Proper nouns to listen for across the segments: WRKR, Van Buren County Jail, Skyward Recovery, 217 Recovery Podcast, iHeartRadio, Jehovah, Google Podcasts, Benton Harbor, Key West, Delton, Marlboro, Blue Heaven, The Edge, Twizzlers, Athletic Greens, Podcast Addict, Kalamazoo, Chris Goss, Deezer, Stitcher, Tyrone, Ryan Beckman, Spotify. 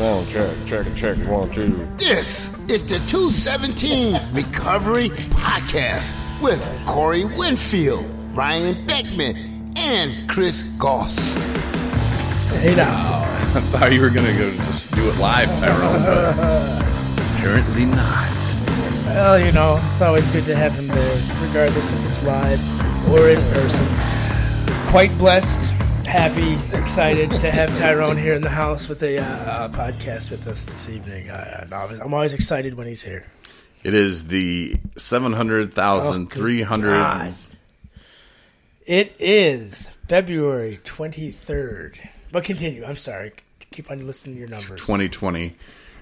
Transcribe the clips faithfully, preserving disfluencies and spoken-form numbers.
Sound check, check, check, one, two. This is the two seventeen Recovery Podcast with Corey Winfield, Ryan Beckman, and Chris Goss. Hey now. I thought you were going to go just do it live, Tyrone, but apparently not. Well, you know, it's always good to have him there, regardless if it's live or in person. Quite blessed. Happy, excited to have Tyrone here in the house with a uh, podcast with us this evening. Uh, I'm always excited when he's here. It is the seven hundred thousand three hundred. It is February twenty-third. But continue. I'm sorry. Keep on listening to your numbers. twenty twenty.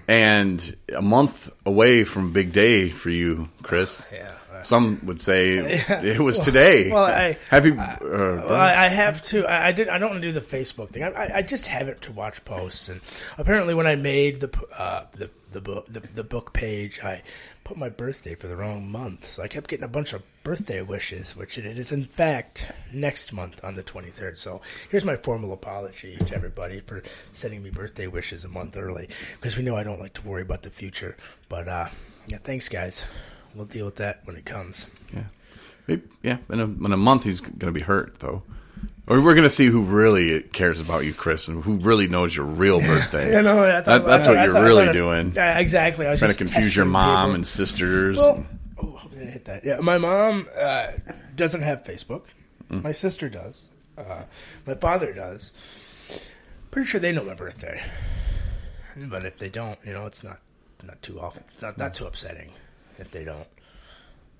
And a month away from big day for you, Chris. Oh, yeah. Some would say it was today. Well, I, Happy, uh, well, I have to. I, I did. I don't want to do the Facebook thing. I, I just have it to watch posts. And apparently, when I made the uh, the the book the, the book page, I put my birthday for the wrong month, so I kept getting a bunch of birthday wishes, which it is in fact next month on the twenty-third. So here's my formal apology to everybody for sending me birthday wishes a month early, because we know I don't like to worry about the future. But uh, yeah, thanks, guys. We'll deal with that when it comes. Yeah, Maybe, yeah. In a, in a month, he's going to be hurt, though. Or we're going to see who really cares about you, Chris, and who really knows your real birthday. Yeah, no, I thought, that, that's I thought, what I you're thought, really I thought, doing. Yeah, exactly. I was trying just to confuse your mom people. And sisters. Well, oh, I hope I didn't hit that. Yeah, my mom uh, doesn't have Facebook. Mm. My sister does. Uh, my father does. Pretty sure they know my birthday, but if they don't, you know, it's not not too often. It's not, not too upsetting. If they don't,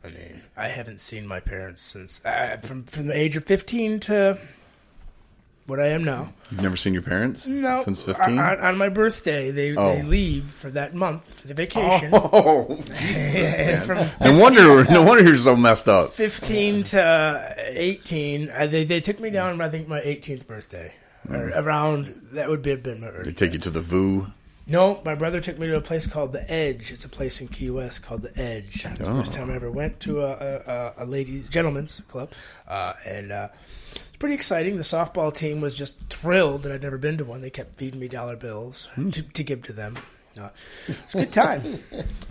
I mean, I haven't seen my parents since I, from from the age of fifteen to what I am now. You've never seen your parents? No, since fifteen. On, on my birthday, they, oh. they leave for that month for the vacation. Oh, Jesus, and from no wonder no wonder you're so messed up. Fifteen to eighteen, I, they they took me down. I think my eighteenth birthday, mm. or around that would be been my birthday. They take you to the Voo. No, my brother took me to a place called The Edge. It's a place in Key West called The Edge. It's oh. the first time I ever went to a, a, a ladies' gentlemen's club. Uh, and uh, it's pretty exciting. The softball team was just thrilled that I'd never been to one. They kept feeding me dollar bills hmm. to, to give to them. Uh, it's a good time.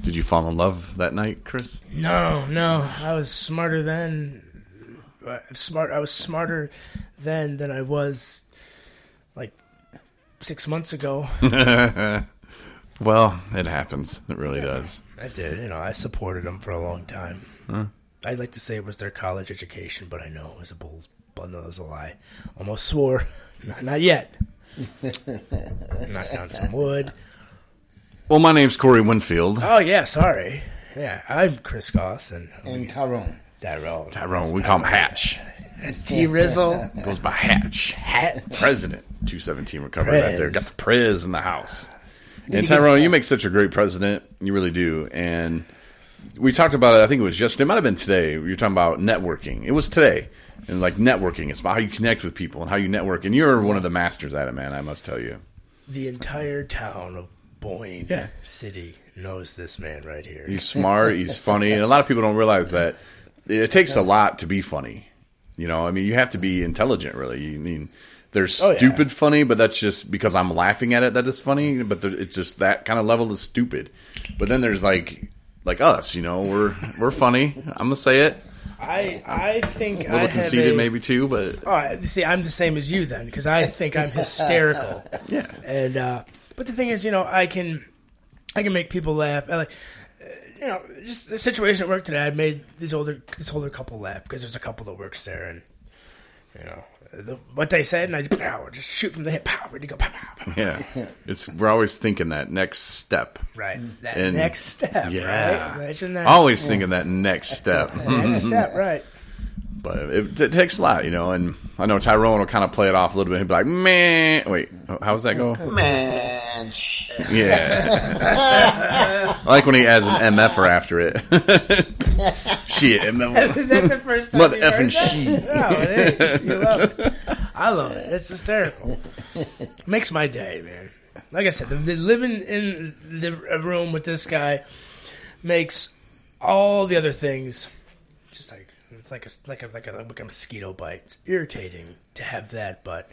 Did you fall in love that night, Chris? No, no. I was smarter then. Smart. I was smarter then than I was like six months ago. Well, it happens. It really yeah, does. I did. You know, I supported them for a long time. Huh? I'd like to say it was their college education, but I know it was a bull bundle. It was a lie. Almost swore. Not yet. Knocked down some wood. Well, my name's Corey Winfield. Oh, yeah. Sorry. Yeah. I'm Chris Goss. And, and we, Tyrone. Tyrone. Tyrone. We Tyrone. call him Hatch. T-Rizzle. Goes by Hatch. Hat President. two seventeen Recovery right there. Got the prez in the house. And Tyrone, you make such a great president. You really do. And we talked about it. I think it was yesterday. It might have been today. You were talking about networking. It was today. And like networking. It's about how you connect with people and how you network. And you're one of the masters at it, man. I must tell you. The entire town of Boyne yeah. City knows this man right here. He's smart. He's funny. And a lot of people don't realize that. It takes a lot to be funny. You know, I mean, you have to be intelligent, really. You I mean... They're stupid oh, yeah. funny, but that's just because I'm laughing at it that is funny. But it's just that kind of level is stupid. But then there's like like us, you know, we're we're funny. I'm gonna say it. I I think I'm a little I conceited have a, maybe too, but oh, see, I'm the same as you then because I think I'm hysterical. yeah, and uh, but the thing is, you know, I can I can make people laugh. I like. You know, just the situation at work today. I made this older this older couple laugh because there's a couple that works there, and you know. The, what they said, and I just, pow, just shoot from the hip, pow, ready to go, pow, pow, pow. Yeah, it's we're always thinking that next step, right? That and next step, yeah. Right? Imagine that. Always yeah. thinking that next step, next step, right? But it, it takes a lot, you know. And I know Tyrone will kind of play it off a little bit. He'll be like, "Man, wait, how's that go?" Man, yeah. I like when he adds an M F-er after it. Shit, M F. Is that the first time? Mother effing shit. No, it ain't. You love it. I love it. It's hysterical. Makes my day, man. Like I said, the, the living in the room with this guy makes all the other things just like. It's like a, like a, like a, like a mosquito bite. It's irritating to have that, but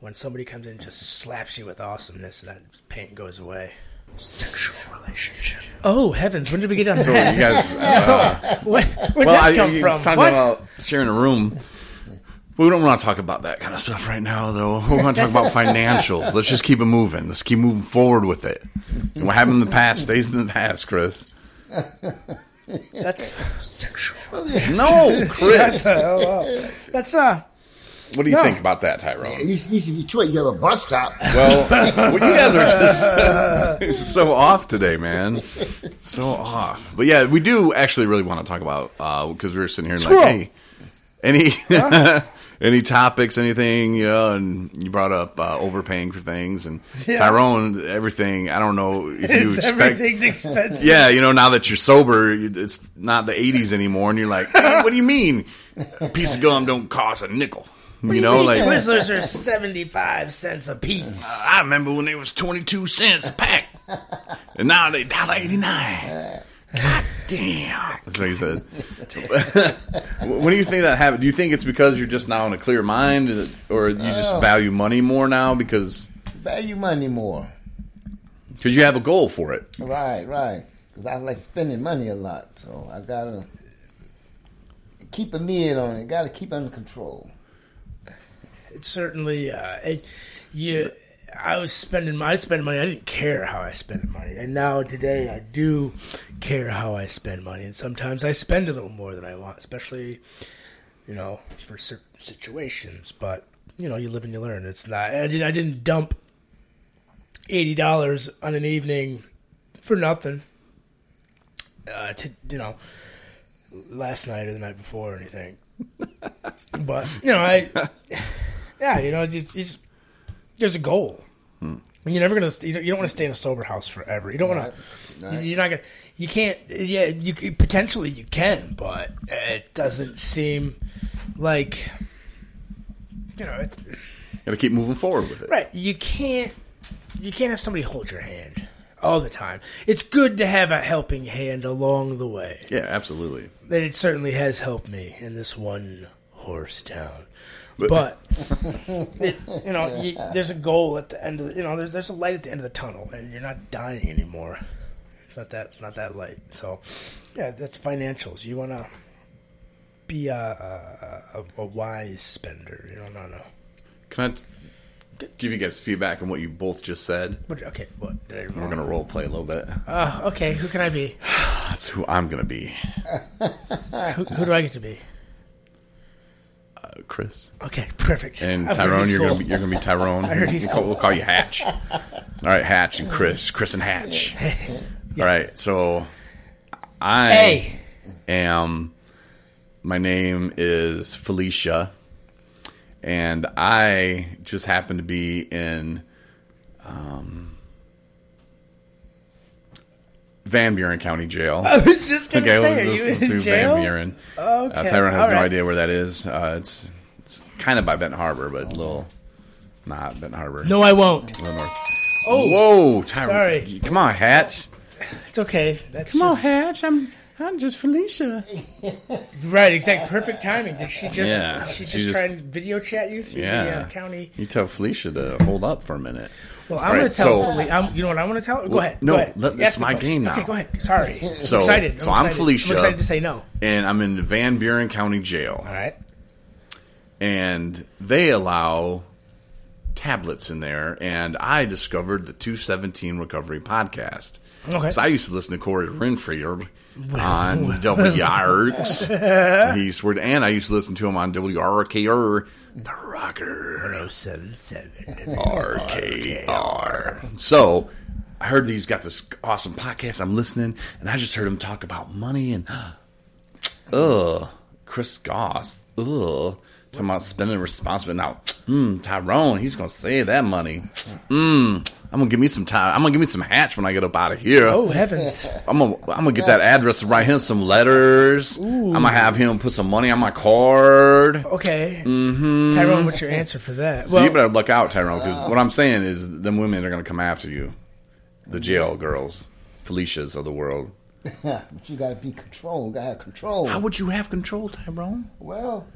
when somebody comes in and just slaps you with awesomeness, that pain goes away. Sexual relationship. Oh, heavens. When did we get on that? So you guys, uh, Where, where'd well, that come I, from? Talking what? About sharing a room. We don't want to talk about that kind of stuff right now, though. We want to talk about financials. Let's just keep it moving. Let's keep moving forward with it. And what happened in the past stays in the past, Chris. That's sexual. No, Chris. That's uh. What do you no. think about that, Tyrone? East, East of Detroit, you have a bus stop. Well, well you guys are just so off today, man. So off. But yeah, we do actually really want to talk about because uh, we were sitting here and Squirrel. like, hey, any huh? any topics, anything, you know, and you brought up uh, overpaying for things and yeah. Tyrone, everything. I don't know if you expect, everything's expensive. Yeah, you know, now that you're sober, it's not the eighties anymore, and you're like, hey, what do you mean? A piece of gum don't cost a nickel. What you know, mean, like Twizzlers are seventy-five cents a piece. Uh, I remember when they was twenty-two cets a pack, and now they dollar eighty-nine. God damn! That's what he said. What do you think that happened? Do you think it's because you're just now in a clear mind, or you just oh. value money more now because value money more because you have a goal for it? Right, right. Because I like spending money a lot, so I gotta keep a lid on it. Gotta keep it under control. It certainly, uh, it, you. I was spending. I spent money. I didn't care how I spent money, and now today I do care how I spend money. And sometimes I spend a little more than I want, especially, you know, for certain situations. But you know, you live and you learn. It's not. I didn't. I didn't dump eighty dollars on an evening for nothing. Uh, to, you know, last night or the night before or anything. But you know, I. Yeah, you know, just, just there's a goal. Hmm. You're never gonna. You don't, you don't want to stay in a sober house forever. You don't want to. Right. You're not gonna. You can't. Yeah, you potentially you can, but it doesn't seem like. You know, it's. Got to keep moving forward with it, right? You can't. You can't have somebody hold your hand all the time. It's good to have a helping hand along the way. Yeah, absolutely. And it certainly has helped me in this one horse town. But, it, you know, you, there's a goal at the end of the, you know, there's, there's a light at the end of the tunnel, and you're not dying anymore. It's not that, it's not that light. So, yeah, that's financials. You want to be a, a, a wise spender, you know, no, no. Can I t- give you guys feedback on what you both just said? What, okay, what? We're going to role play a little bit. Uh, okay, who can I be? That's who I'm going to be. who, who do I get to be? Chris. Okay, perfect. And I've Tyrone, you're gonna be you're gonna be Tyrone. I heard he's cool. We'll call you Hatch. All right, Hatch and Chris, Chris and Hatch. Yeah. All right, so I hey. am. My name is Felicia, and I just happen to be in um, Van Buren County Jail. I was just going to okay, say, was, are you in jail? Van Buren. Okay. Uh, Tyrone has All no right. idea where that is. Uh, it's it's kind of by Benton Harbor, but a little not Benton Harbor. No, I won't. A little north. Oh, whoa, Tyrone! Sorry. Come on, Hatch. It's okay. That's Come just... on, Hatch. I'm I'm just Felicia. Right, exact. Perfect timing. Did she just? Yeah, she just, just trying to video chat you through yeah. the uh, county. You tell Felicia to hold up for a minute. Well, I'm right, going to tell so, Felicia. I'm, you know what I want to tell? Go well, ahead. No, go ahead. Let, that's my game now. Okay, go ahead. Sorry. So, I'm excited. I'm so excited. I'm Felicia. I'm excited to say no. And I'm in the Van Buren County Jail. All right. And they allow tablets in there. And I discovered the two seventeen Recovery Podcast. Okay. So I used to listen to Corey Winfield on W R K R. He used to word, and I used to listen to him on W R K R. The Rocker oh seven seven R K R. So I heard he's got this awesome podcast. I'm listening, and I just heard him talk about money and uh Chris Goss. Ugh. Talking about spending responsibly. Now, mm, Tyrone, he's gonna save that money. Mm, I'm gonna give me some time. I'm gonna give me some Hatch when I get up out of here. Oh heavens! I'm gonna I'm gonna get that address and write him some letters. Ooh. I'm gonna have him put some money on my card. Okay. Mm-hmm. Tyrone, what's your answer for that? So well, you better look out, Tyrone, because what I'm saying is, them women are gonna come after you. The jail girls, Felicias of the world. But you gotta be controlled. You gotta have control. How would you have control, Tyrone? Well.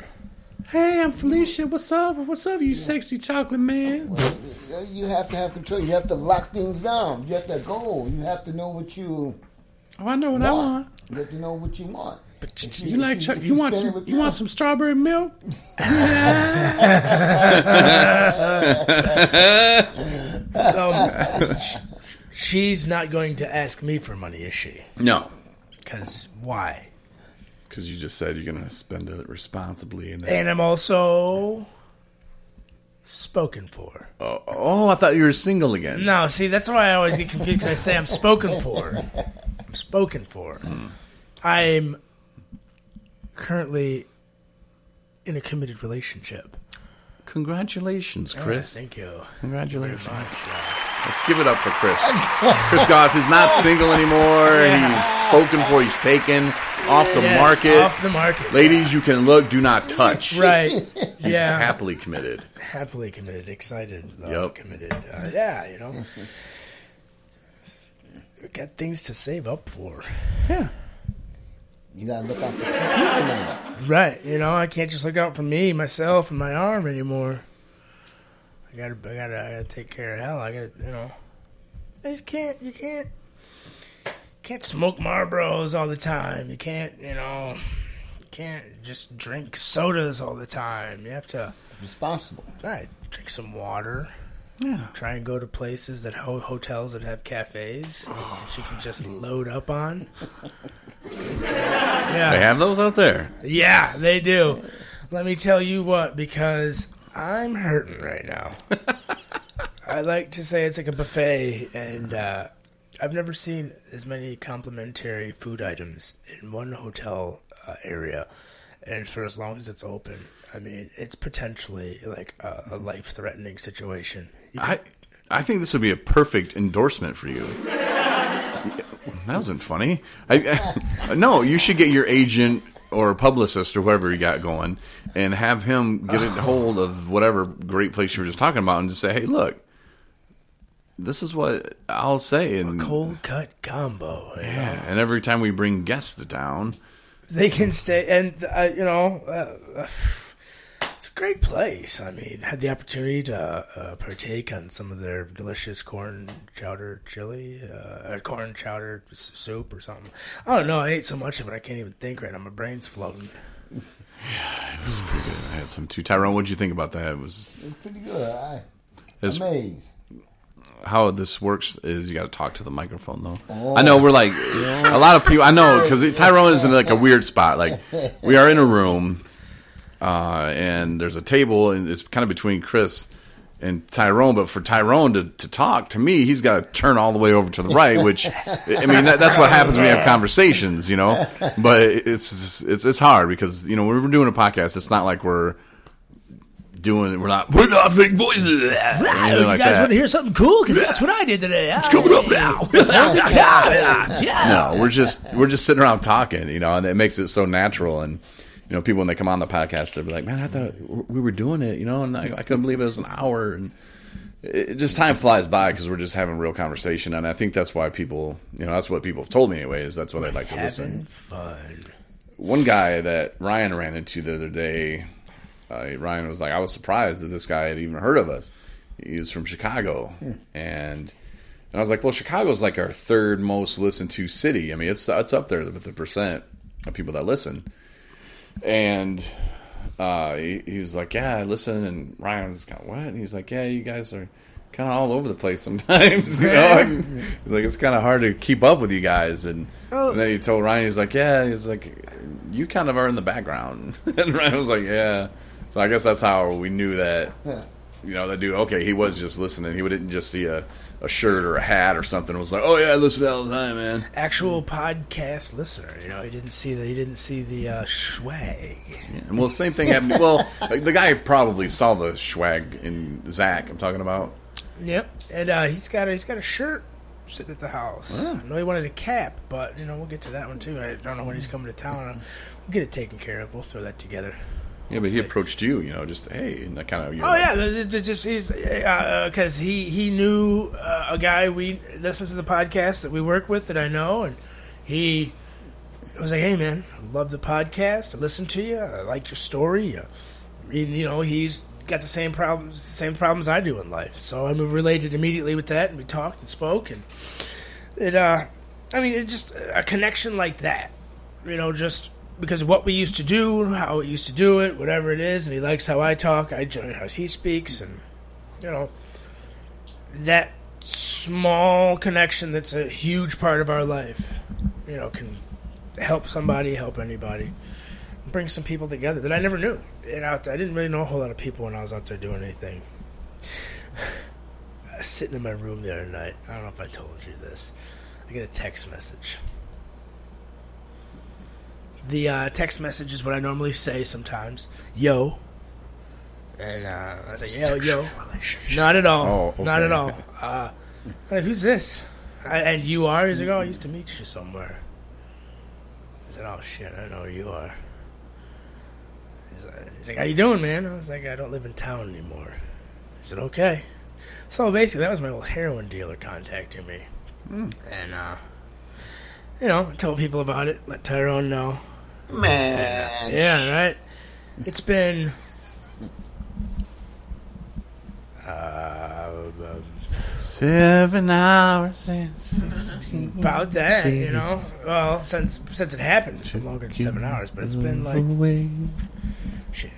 Hey, I'm Felicia. What's up? What's up, you yeah. sexy chocolate man? Well, you have to have control. You have to lock things down. You have to go. You have to know what you. Oh, I know what want. I want. You have to know what you want. But you, you, you like ch- you, you want some, you want some strawberry milk? um, she's not going to ask me for money, is she? No. Because why? Because you just said you're going to spend it responsibly. And, and I'm also spoken for. Oh, oh, I thought you were single again. No, see, that's why I always get confused because I say I'm spoken for. I'm spoken for. Mm. I'm currently in a committed relationship. Congratulations, Chris. Oh, thank you. Congratulations. Let's give it up for Chris. Chris Goss is not single anymore. Yeah. He's spoken for. He's taken off the yes, market. Off the market. Ladies, yeah. you can look. Do not touch. Right. He's yeah. happily committed. Happily committed. Excited. Yep. Committed. Uh, yeah, you know. We've got things to save up for. Yeah. You got to look out for two people now. Right. You know, I can't just look out for me, myself, and my arm anymore. I got to I got to I got to take care of hell. I got to, you know. I just can't, you can't, can't smoke Marlboros all the time. You can't, you know, you can't just drink sodas all the time. You have to. Responsible. Right. Drink some water. Yeah. Try and go to places that, ho- hotels that have cafes oh. that you can just load up on. Yeah. They have those out there. Yeah, they do. Let me tell you what, because I'm hurting right now. I like to say it's like a buffet, and uh, I've never seen as many complimentary food items in one hotel uh, area, and for as long as it's open, I mean, it's potentially like a, a life-threatening situation. You can- I I think this would be a perfect endorsement for you. That wasn't funny. I, I, no, you should get your agent or publicist or whoever you got going and have him get a hold of whatever great place you were just talking about and just say, hey, look, this is what I'll say. And, a cold cut combo. Yeah. yeah. And every time we bring guests to town, they can stay. And, uh, you know, uh, it's a great place. I mean, had the opportunity to uh, partake on some of their delicious corn chowder chili, uh, corn chowder soup or something. I don't know. I ate so much of it, I can't even think right now. My brain's floating. Yeah, it was pretty good. I had some too. Tyrone, what did you think about that? It was, it was pretty good. I was amazed. How this works is you got to talk to the microphone, though. Oh. I know we're like yeah. a lot of people. I know because Tyrone is in like a weird spot. Like we are in a room, uh, and there's a table, and it's kind of between Chris and Tyrone. But for Tyrone to, to talk to me, he's got to turn all the way over to the right. Which I mean, that, that's what happens when you have conversations, you know. But it's it's it's hard because you know when we're doing a podcast, it's not like we're. Doing we're not we're not big voices. Right, you know, like guys that. Want to hear something cool? Because yeah. that's what I did today. It's coming up now. yeah. yeah. No, we're just we're just sitting around talking, you know, and it makes it so natural. And you know, people when they come on the podcast, they'll be like, "Man, I thought we were doing it," you know, and I, I couldn't believe it was an hour. And it just time flies by because we're just having real conversation. And I think that's why people, you know, that's what people have told me anyway. Is that's why they like to listen. Fun. One guy that Ryan ran into the other day. Uh, Ryan was like, I was surprised that this guy had even heard of us. He was from Chicago. Hmm. And and I was like, well, Chicago's like our third most listened to city. I mean, it's it's up there with the percent of people that listen. And uh, he, he was like, yeah, I listen. And Ryan was kind of, what? And he's like, yeah, you guys are kind of all over the place sometimes. You know? He's like, it's kind of hard to keep up with you guys. And, oh. and then he told Ryan, he's like, yeah, he's like, you kind of are in the background. And Ryan was like, yeah. So I guess that's how we knew that, you know, that dude, okay, he was just listening. He didn't just see a, a shirt or a hat or something. It was like, oh, yeah, I listen all the time, man. Actual podcast listener. You know, he didn't see the, he didn't see the uh, swag. Yeah, well, same thing happened. Well, like, the guy probably saw the swag in Zach I'm talking about. Yep. And uh, he's got a, he's got a shirt sitting at the house. Wow. I know he wanted a cap, but, you know, we'll get to that one, too. I don't know when he's coming to town. We'll get it taken care of. We'll throw that together. Yeah, but he approached you, you know, just, hey, and that kind of... You know, oh, yeah, just he's because uh, he, he knew uh, a guy we listens to the podcast that we work with that I know, and he was like, hey, man, I love the podcast. I listen to you. I like your story. You you know, he's got the same problems, same problems I do in life. So I'm related immediately with that, and we talked and spoke, and it, uh, I mean, it just a connection like that, you know, just because of what we used to do, how we used to do it, whatever it is, and he likes how I talk, I enjoy how he speaks, and, you know, that small connection that's a huge part of our life, you know, can help somebody, help anybody, bring some people together that I never knew. And out there, I didn't really know a whole lot of people when I was out there doing anything. I was sitting in my room the other night. I don't know if I told you this. I get a text message. The uh, text message is what I normally say sometimes. Yo. And uh, I say, yo, yo. Not at all. Oh, okay. Not at all. Uh, like, who's this? I, and you are? He's like, oh, I used to meet you somewhere. I said, oh, shit, I know who you are. He's like, how you doing, man? I was like, I don't live in town anymore. He said, okay. So basically, that was my old heroin dealer contacting me. Mm. And, uh, you know, told people about it, let Tyrone know. Man. Yeah, right? It's been uh, seven hours and sixteen. About that, days. You know? Well, since since it happened, it's been longer than seven hours, but it's been like... Away.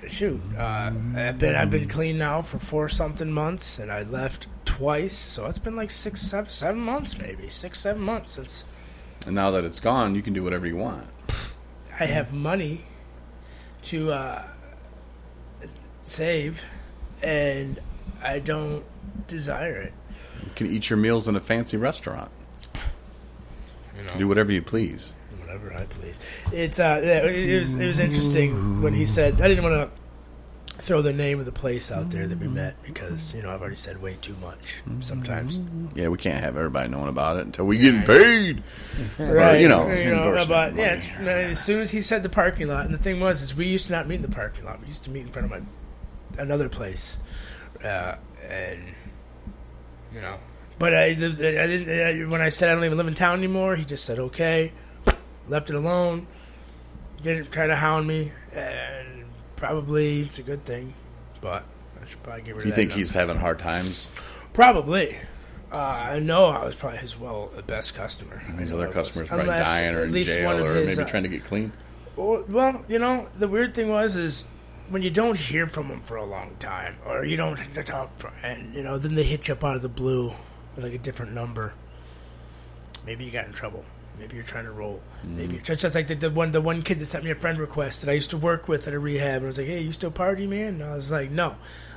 Shoot, uh, I've been I've been clean now for four something months, and I left twice, so it's been like six, seven, seven months maybe, six, seven months since. And now that it's gone, you can do whatever you want. I have money to uh, save, and I don't desire it. You can eat your meals in a fancy restaurant. You know. Do whatever you please. Whatever I please. It's uh, it was it was interesting when he said I didn't want to throw the name of the place out there that we met because you know I've already said way too much sometimes. Yeah, we can't have everybody knowing about it until we yeah, get paid, right? Or, you know, you know about, yeah. It's, as soon as he said the parking lot, and the thing was is we used to not meet in the parking lot. We used to meet in front of my another place, uh, and you know. But I, I didn't. When I said I don't even live in town anymore, he just said okay. Left it alone, didn't try to hound me, and probably it's a good thing, but I should probably get rid of that. You think he's having hard times? Probably. Uh, I know I was probably his well best customer. His other customers probably dying or in jail or maybe trying to get clean. Well, you know, the weird thing was is when you don't hear from them for a long time or you don't talk, for, and you know, then they hit you up out of the blue with like a different number. Maybe you got in trouble. Maybe you're trying to roll. Maybe you're just like the, the one the one kid that sent me a friend request that I used to work with at a rehab. And I was like, hey, you still party, man? And I was like, no.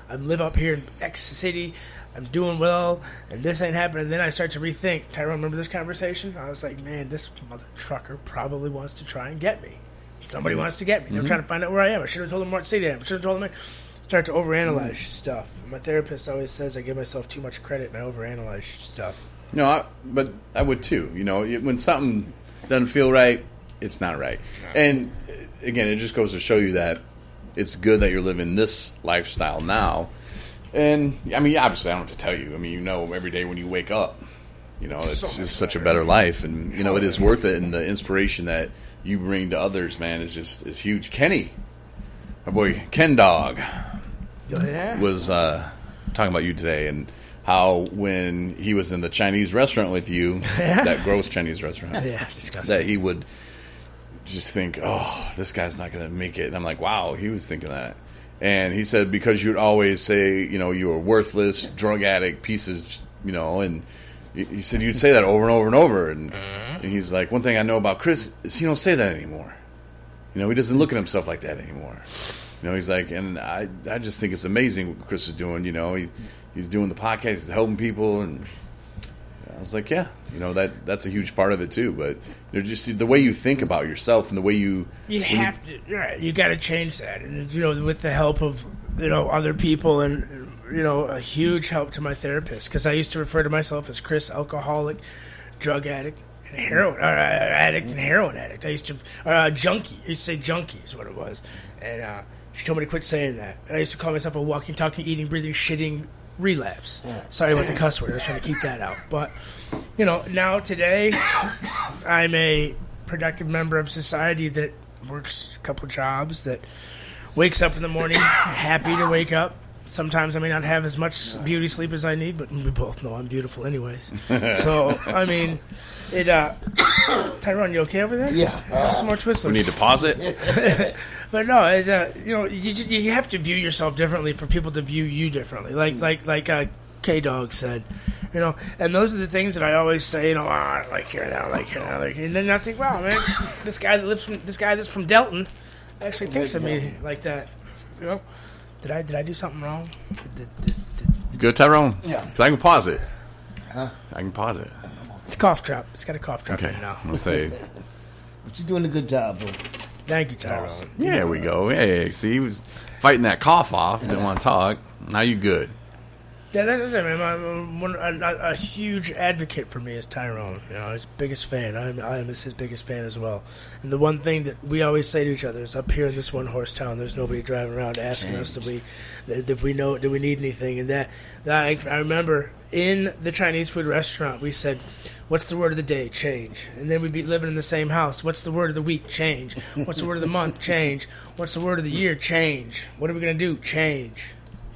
I live up here in X city. I'm doing well. And this ain't happening. And then I start to rethink. Tyrone, remember this conversation? I was like, man, this mother trucker probably wants to try and get me. Somebody wants to get me. They're mm-hmm. trying to find out where I am. I should have told them what city I am. I should have told them. I start to overanalyze mm-hmm. stuff. My therapist always says I give myself too much credit and I overanalyze stuff. No, I, but I would too. You know, when something doesn't feel right, it's not right. And again, it just goes to show you that it's good that you're living this lifestyle now. And I mean, obviously, I don't have to tell you. I mean, you know, every day when you wake up, you know, it's just such a better life, and you know, it is worth it. And the inspiration that you bring to others, man, is just is huge. Kenny, my boy Ken Dog, was uh, talking about you today, and. How when he was in the Chinese restaurant with you, yeah. that gross Chinese restaurant, yeah, disgusting. That he would just think, oh, this guy's not going to make it. And I'm like, wow, he was thinking that. And he said, because you'd always say, you know, you were worthless, drug addict, pieces, you know, and he said you'd say that over and over and over. And, and he's like, one thing I know about Chris is he don't say that anymore. You know, he doesn't look at himself like that anymore. You know, he's like, and I, I just think it's amazing what Chris is doing, you know, he's... He's doing the podcast. He's helping people, and I was like, "Yeah, you know that that's a huge part of it too." But they're just the way you think about yourself and the way you you have you, to right, you got to change that, and you know, with the help of you know other people, and you know, a huge help to my therapist because I used to refer to myself as Chris, alcoholic, drug addict, and heroin or, uh, addict and heroin addict. I used to or uh, junkie. I used to say junkie is what it was, and uh, she told me to quit saying that. And I used to call myself a walking, talking, eating, breathing, shitting. Relapse. Yeah. Sorry about the cuss word. I was trying to keep that out. But, you know, now today I'm a productive member of society that works a couple jobs, that wakes up in the morning happy to wake up. Sometimes I may not have as much beauty sleep as I need, but we both know I'm beautiful anyways. So, I mean, it. Uh, Tyrone, you okay over there? Yeah. Uh, Some more Twizzlers. We need to pause it. But no, it's, uh, you know, you, you have to view yourself differently for people to view you differently. Like, like, like uh, K-Dog said. You know, and those are the things that I always say. You know, oh, I don't like here, I don't like here, I don't like here. And then I think, wow, man, this guy that lives from this guy that's from Delton actually thinks of me like that. You know, did I did I do something wrong? Did, did, did, did. You good, Tyrone? Yeah. Because I can pause it. Huh? I can pause it. It's a cough drop. It's got a cough drop okay. right now. Let's say. But you're doing a good job, bro. Thank you, Tyrone. Awesome. Yeah, there we go. Hey, see, he was fighting that cough off. Didn't want to talk. Now you good. Yeah, that's it, man. I'm one, a, a huge advocate for me is Tyrone. You know, his biggest fan. I'm, I'm his biggest fan as well. And the one thing that we always say to each other is, up here in this one horse town, there's nobody driving around asking us if we, if we know, do we need anything. And that, that I, I remember in the Chinese food restaurant, we said, "What's the word of the day? Change." And then we'd be living in the same house. What's the word of the week? Change. What's the word of the month? Change. What's the word of the year? Change. What are we gonna do? Change.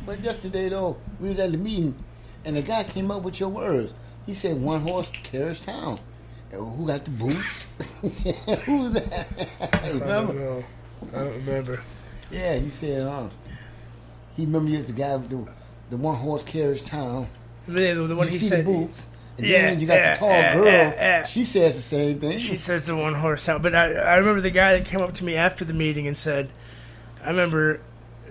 But yesterday, though, we was at the meeting, and the guy came up with your words. He said, one horse carries town. And who got the boots? Who was that? I don't remember. know. I don't remember. Yeah, he said, uh, he remember you as the guy with the, the one horse carries town. Yeah, the one you he see said. The boots. And yeah, then you got yeah, the tall yeah, girl. Yeah, yeah. She says the same thing. She says the one horse town. But I, I remember the guy that came up to me after the meeting and said, I remember...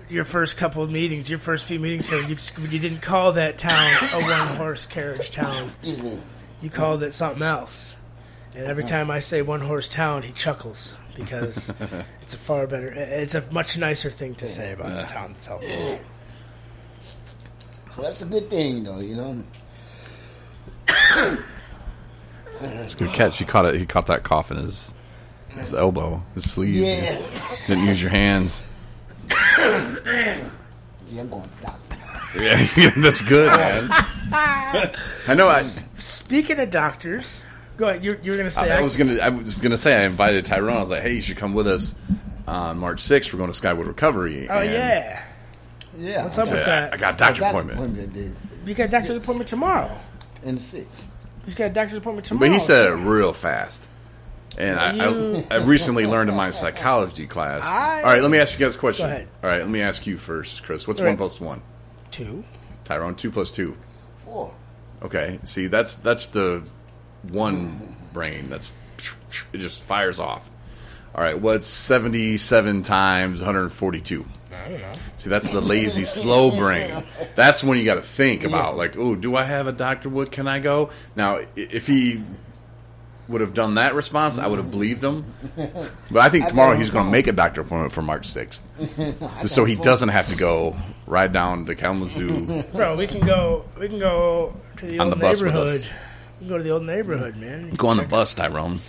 Your first couple of meetings, your first few meetings here, you, just, you didn't call that town a one-horse carriage town. You called it something else. And every time I say one-horse town, he chuckles because it's a far better, it's a much nicer thing to say about the town itself. So that's a good thing, though, you know. That's a good catch. He caught it. He caught that cough in his his elbow, his sleeve. Yeah. Didn't use your hands. Yeah, I'm going to doctor. Yeah, that's good, man. I know. I, Speaking of doctors, go ahead. You're, you're going to say. I, I, I was going to. I was going to say. I invited Tyrone. I was like, "Hey, you should come with us on March sixth. We're going to Skyward Recovery." Oh and yeah, yeah. What's up so with I, that? I got a doctor appointment. appointment you got a doctor's six. appointment tomorrow. And the sixth. You got a doctor's appointment tomorrow. But he said it real fast. And I, I, I recently learned in my psychology class. I, All right, let me ask you guys a question. All right, let me ask you first, Chris. What's right. one plus one? Two. Tyrone, two plus two. Four. Okay. See, that's that's the one brain. That's it just fires off. All right, what's seventy-seven times one hundred forty-two? I don't know. See, that's the lazy, slow brain. That's when you got to think about, like, oh, do I have a doctor? What can I go? Now, if he... would have done that response, I would have believed him. But I think tomorrow he's going to make a doctor appointment for March sixth. Just so he doesn't have to go ride down to Kalamazoo. Bro, we can go We can go to the old neighborhood. We can go to the old neighborhood, man. Go on the bus, Tyrone.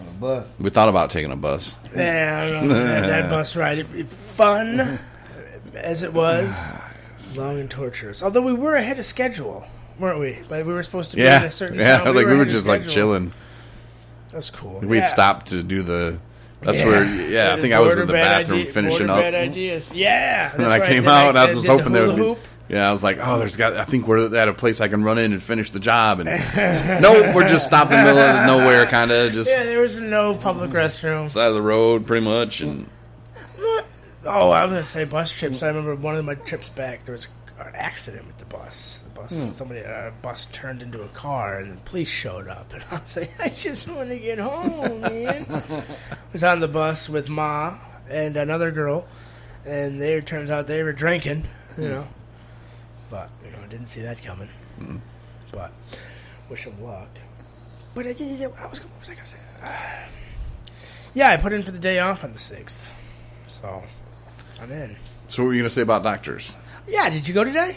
On the bus. We thought about taking a bus. Yeah, I don't know. That bus ride, it'd be fun as it was, long and torturous. Although we were ahead of schedule, weren't we? Like we were supposed to be yeah. at a certain time. Yeah, we like were we were just like chilling. That's cool. We'd yeah. stopped to do the. That's yeah. where. Yeah, I think I was in the bathroom idea, finishing up. Bad ideas. Yeah. That's and I right. came then out I, and I was hoping the there would hoop. Be. Yeah, I was like, oh, there's got. I think we're at a place I can run in and finish the job. And no, we're just stopped in the middle of nowhere, kind of just. Yeah, there was no public restroom. Side of the road, pretty much, and. Oh, I was gonna say bus trips. I remember one of my trips back. There was an accident with the bus. Bus. Hmm. Somebody a uh, bus turned into a car, and the police showed up. And I was like, I just want to get home, man. I was on the bus with Ma and another girl, and they turns out they were drinking, you know. But you know, I didn't see that coming. Mm-hmm. But wish them luck. But I, yeah, I was, what was I gonna say? Uh, yeah, I put in for the day off on the sixth, so I'm in. So what were you gonna say about doctors? Yeah, did you go today?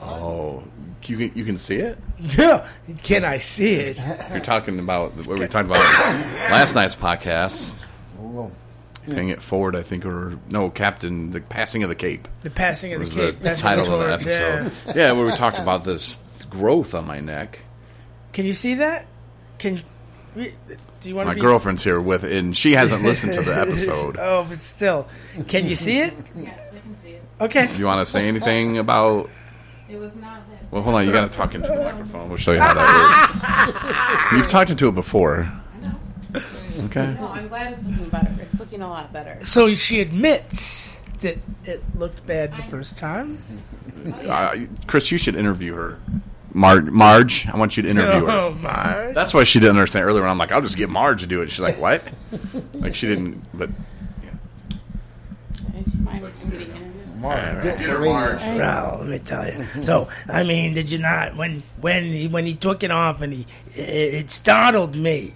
Oh, you can you can see it? Yeah, can I see it? You're talking about what we were talking about last night's podcast. Paying it forward, I think, or no, Captain, the passing of the Cape. The passing of the Cape. The That's the title of that episode. Yeah, yeah where we talked about this growth on my neck. Can you see that? Can Do you want My to be... girlfriend's here with, and she hasn't listened to the episode. Oh, but still, can you see it? Yes, I can see it. Okay. Do you want to say anything about? It was not that. Well, hold on. You got to talk into the microphone. We'll show you how that works. You've talked into it before. I know. Okay. No, I'm glad it's looking better. It's looking a lot better. So she admits that it looked bad the I... first time. Oh, yeah. uh, Chris, you should interview her. Mar- Marge, I want you to interview her. Oh, Marge. That's why she didn't understand earlier when I'm like, I'll just get Marge to do it. She's like, what? Like, she didn't, but, yeah. Like, Marge. Get her, Marge. No, let me tell you. So, I mean, did you not, when when he, when he took it off and he, it, it startled me.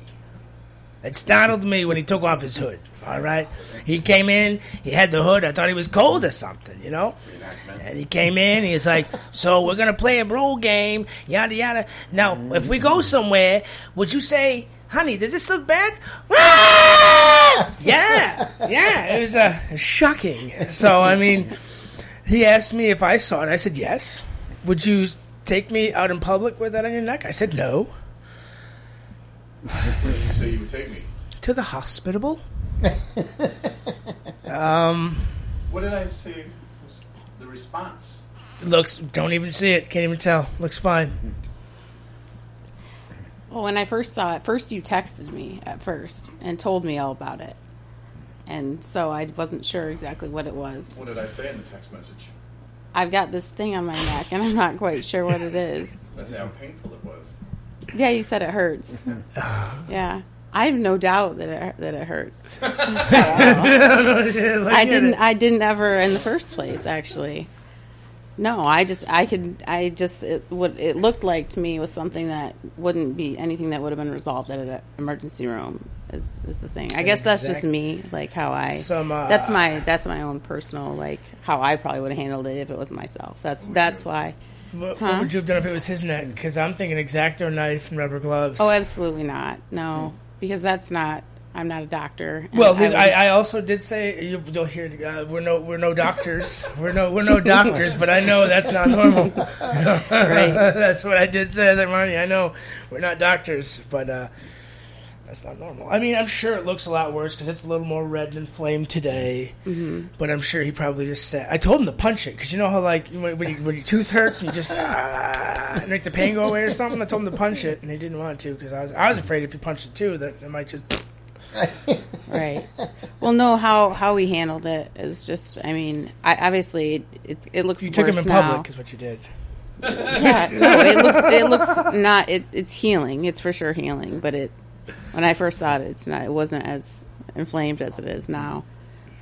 It startled me when he took off his hood, all right? He came in, he had the hood. I thought he was cold or something, you know? And he came in, he was like, so we're going to play a role game, yada, yada. Now, if we go somewhere, would you say, honey, does this look bad? Yeah, yeah. It was uh, shocking. So, I mean, he asked me if I saw it. I said, yes. Would you take me out in public with that on your neck? I said, no. Where did you say you would take me? To the hospital. um, what did I say? The response. Looks, don't even see it. Can't even tell. Looks fine. Well, when I first saw it, first you texted me at first and told me all about it. And so I wasn't sure exactly what it was. What did I say in the text message? I've got this thing on my neck and I'm not quite sure what it is. I said how painful it was. Yeah, you said it hurts. Yeah, I have no doubt that it that it hurts. I didn't. I didn't ever in the first place. Actually, no. I just. I could. I just. It, what it looked like to me was something that wouldn't be anything that would have been resolved at an emergency room. Is is the thing? I guess exactly. That's just me. Like how I. Some, uh, that's my. That's my own personal. Like how I probably would have handled it if it was myself. That's that's why. What, huh? What would you have done if it was his neck? Because I'm thinking X-Acto knife and rubber gloves. Oh, absolutely not. No, because that's not. I'm not a doctor. Well, I, I, I also did say you don't hear. Uh, we're no, we're no doctors. we're no, we're no doctors. But I know that's not normal. Right. That's what I did say. I was like, Marty, I know we're not doctors, but uh, that's not normal. I mean, I'm sure it looks a lot worse because it's a little more red and inflamed today. Mm-hmm. But I'm sure he probably just said, I told him to punch it because you know how, like, when, when, you, when your tooth hurts and you just ah, and make the pain go away or something? I told him to punch it and he didn't want to because I was I was afraid if he punched it too that it might just. Right. Well, no, how, how we handled it is just, I mean, I, obviously it, it looks worse now. You took him in public is what you did. Yeah. No, it looks, it looks not, it, it's healing. It's for sure healing, but it. When I first saw it, it's not. It wasn't as inflamed as it is now,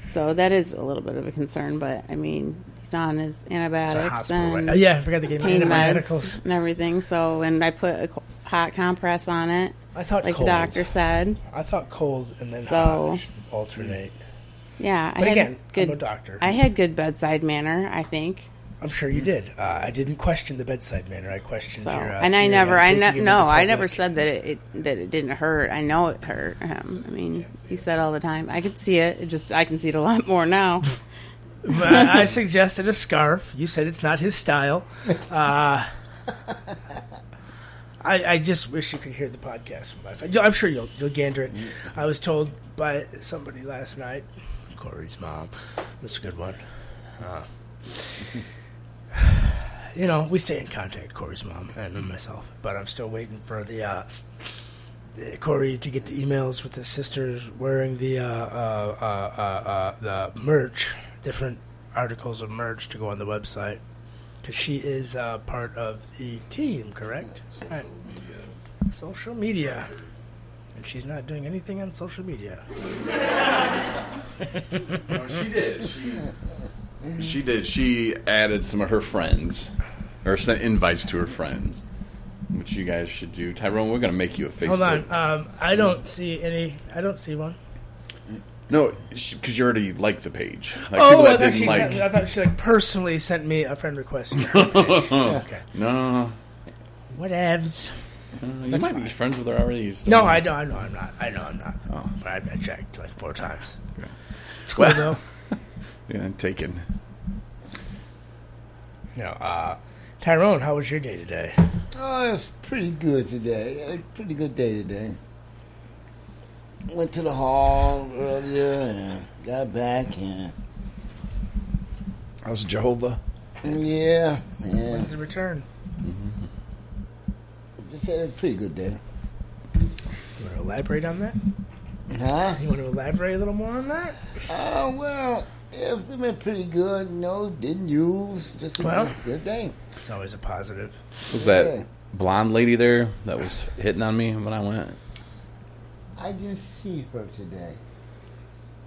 so that is a little bit of a concern. But I mean, he's on his antibiotics and uh, yeah, I forgot to give him antibiotics and everything. So, and I put a co- hot compress on it. I thought like cold. The doctor said. I thought cold and then so, hot alternate. Yeah, but I had again, good, I'm a doctor. I had good bedside manner, I think. I'm sure you did. Uh, I didn't question the bedside manner. I questioned so, your. Uh, and I never. I ne- no. I never said that it, it that it didn't hurt. I know it hurt him. I mean, he said all the time. I could see it. It just I can see it a lot more now. I suggested a scarf. You said it's not his style. Uh, I, I just wish you could hear the podcast from last night. I'm sure you'll you'll gander it. I was told by somebody last night, Corey's mom. That's a good one. Uh, You know, we stay in contact, Corey's mom and myself, but I'm still waiting for the, uh, the Corey to get the emails with his sisters wearing the uh, uh, uh, uh, uh, the merch, different articles of merch to go on the website, because she is uh, part of the team, correct? Social right. media. Social media, and she's not doing anything on social media. No, she did. She. Mm-hmm. She did. She added some of her friends, or sent invites to her friends, which you guys should do. Tyrone, we're going to make you a Facebook. Hold on. Um, I don't see any. I don't see one. No, because you already liked the page. Like, oh, I thought she like... sent, I thought she like personally sent me a friend request. Okay. No. Whatevs. Uh, you That's might fine. Be friends with her already. No, I know. I know. I'm not. I know. I'm not. Oh, but I checked like four times. Okay. It's cool well, though. Yeah, I'm taken. Now, uh, Tyrone, how was your day today? Oh, it was pretty good today. Pretty good day today. went to the hall earlier and got back, and how's Jehovah? Yeah, yeah. When's the return? Mm-hmm. Just had a pretty good day. You want to elaborate on that? Huh? You want to elaborate a little more on that? Oh, uh, well, yeah, it's been pretty good. You know, didn't use. Just a well, good day. It's always a positive. Was yeah. that blonde lady there that was hitting on me when I went? I didn't see her today.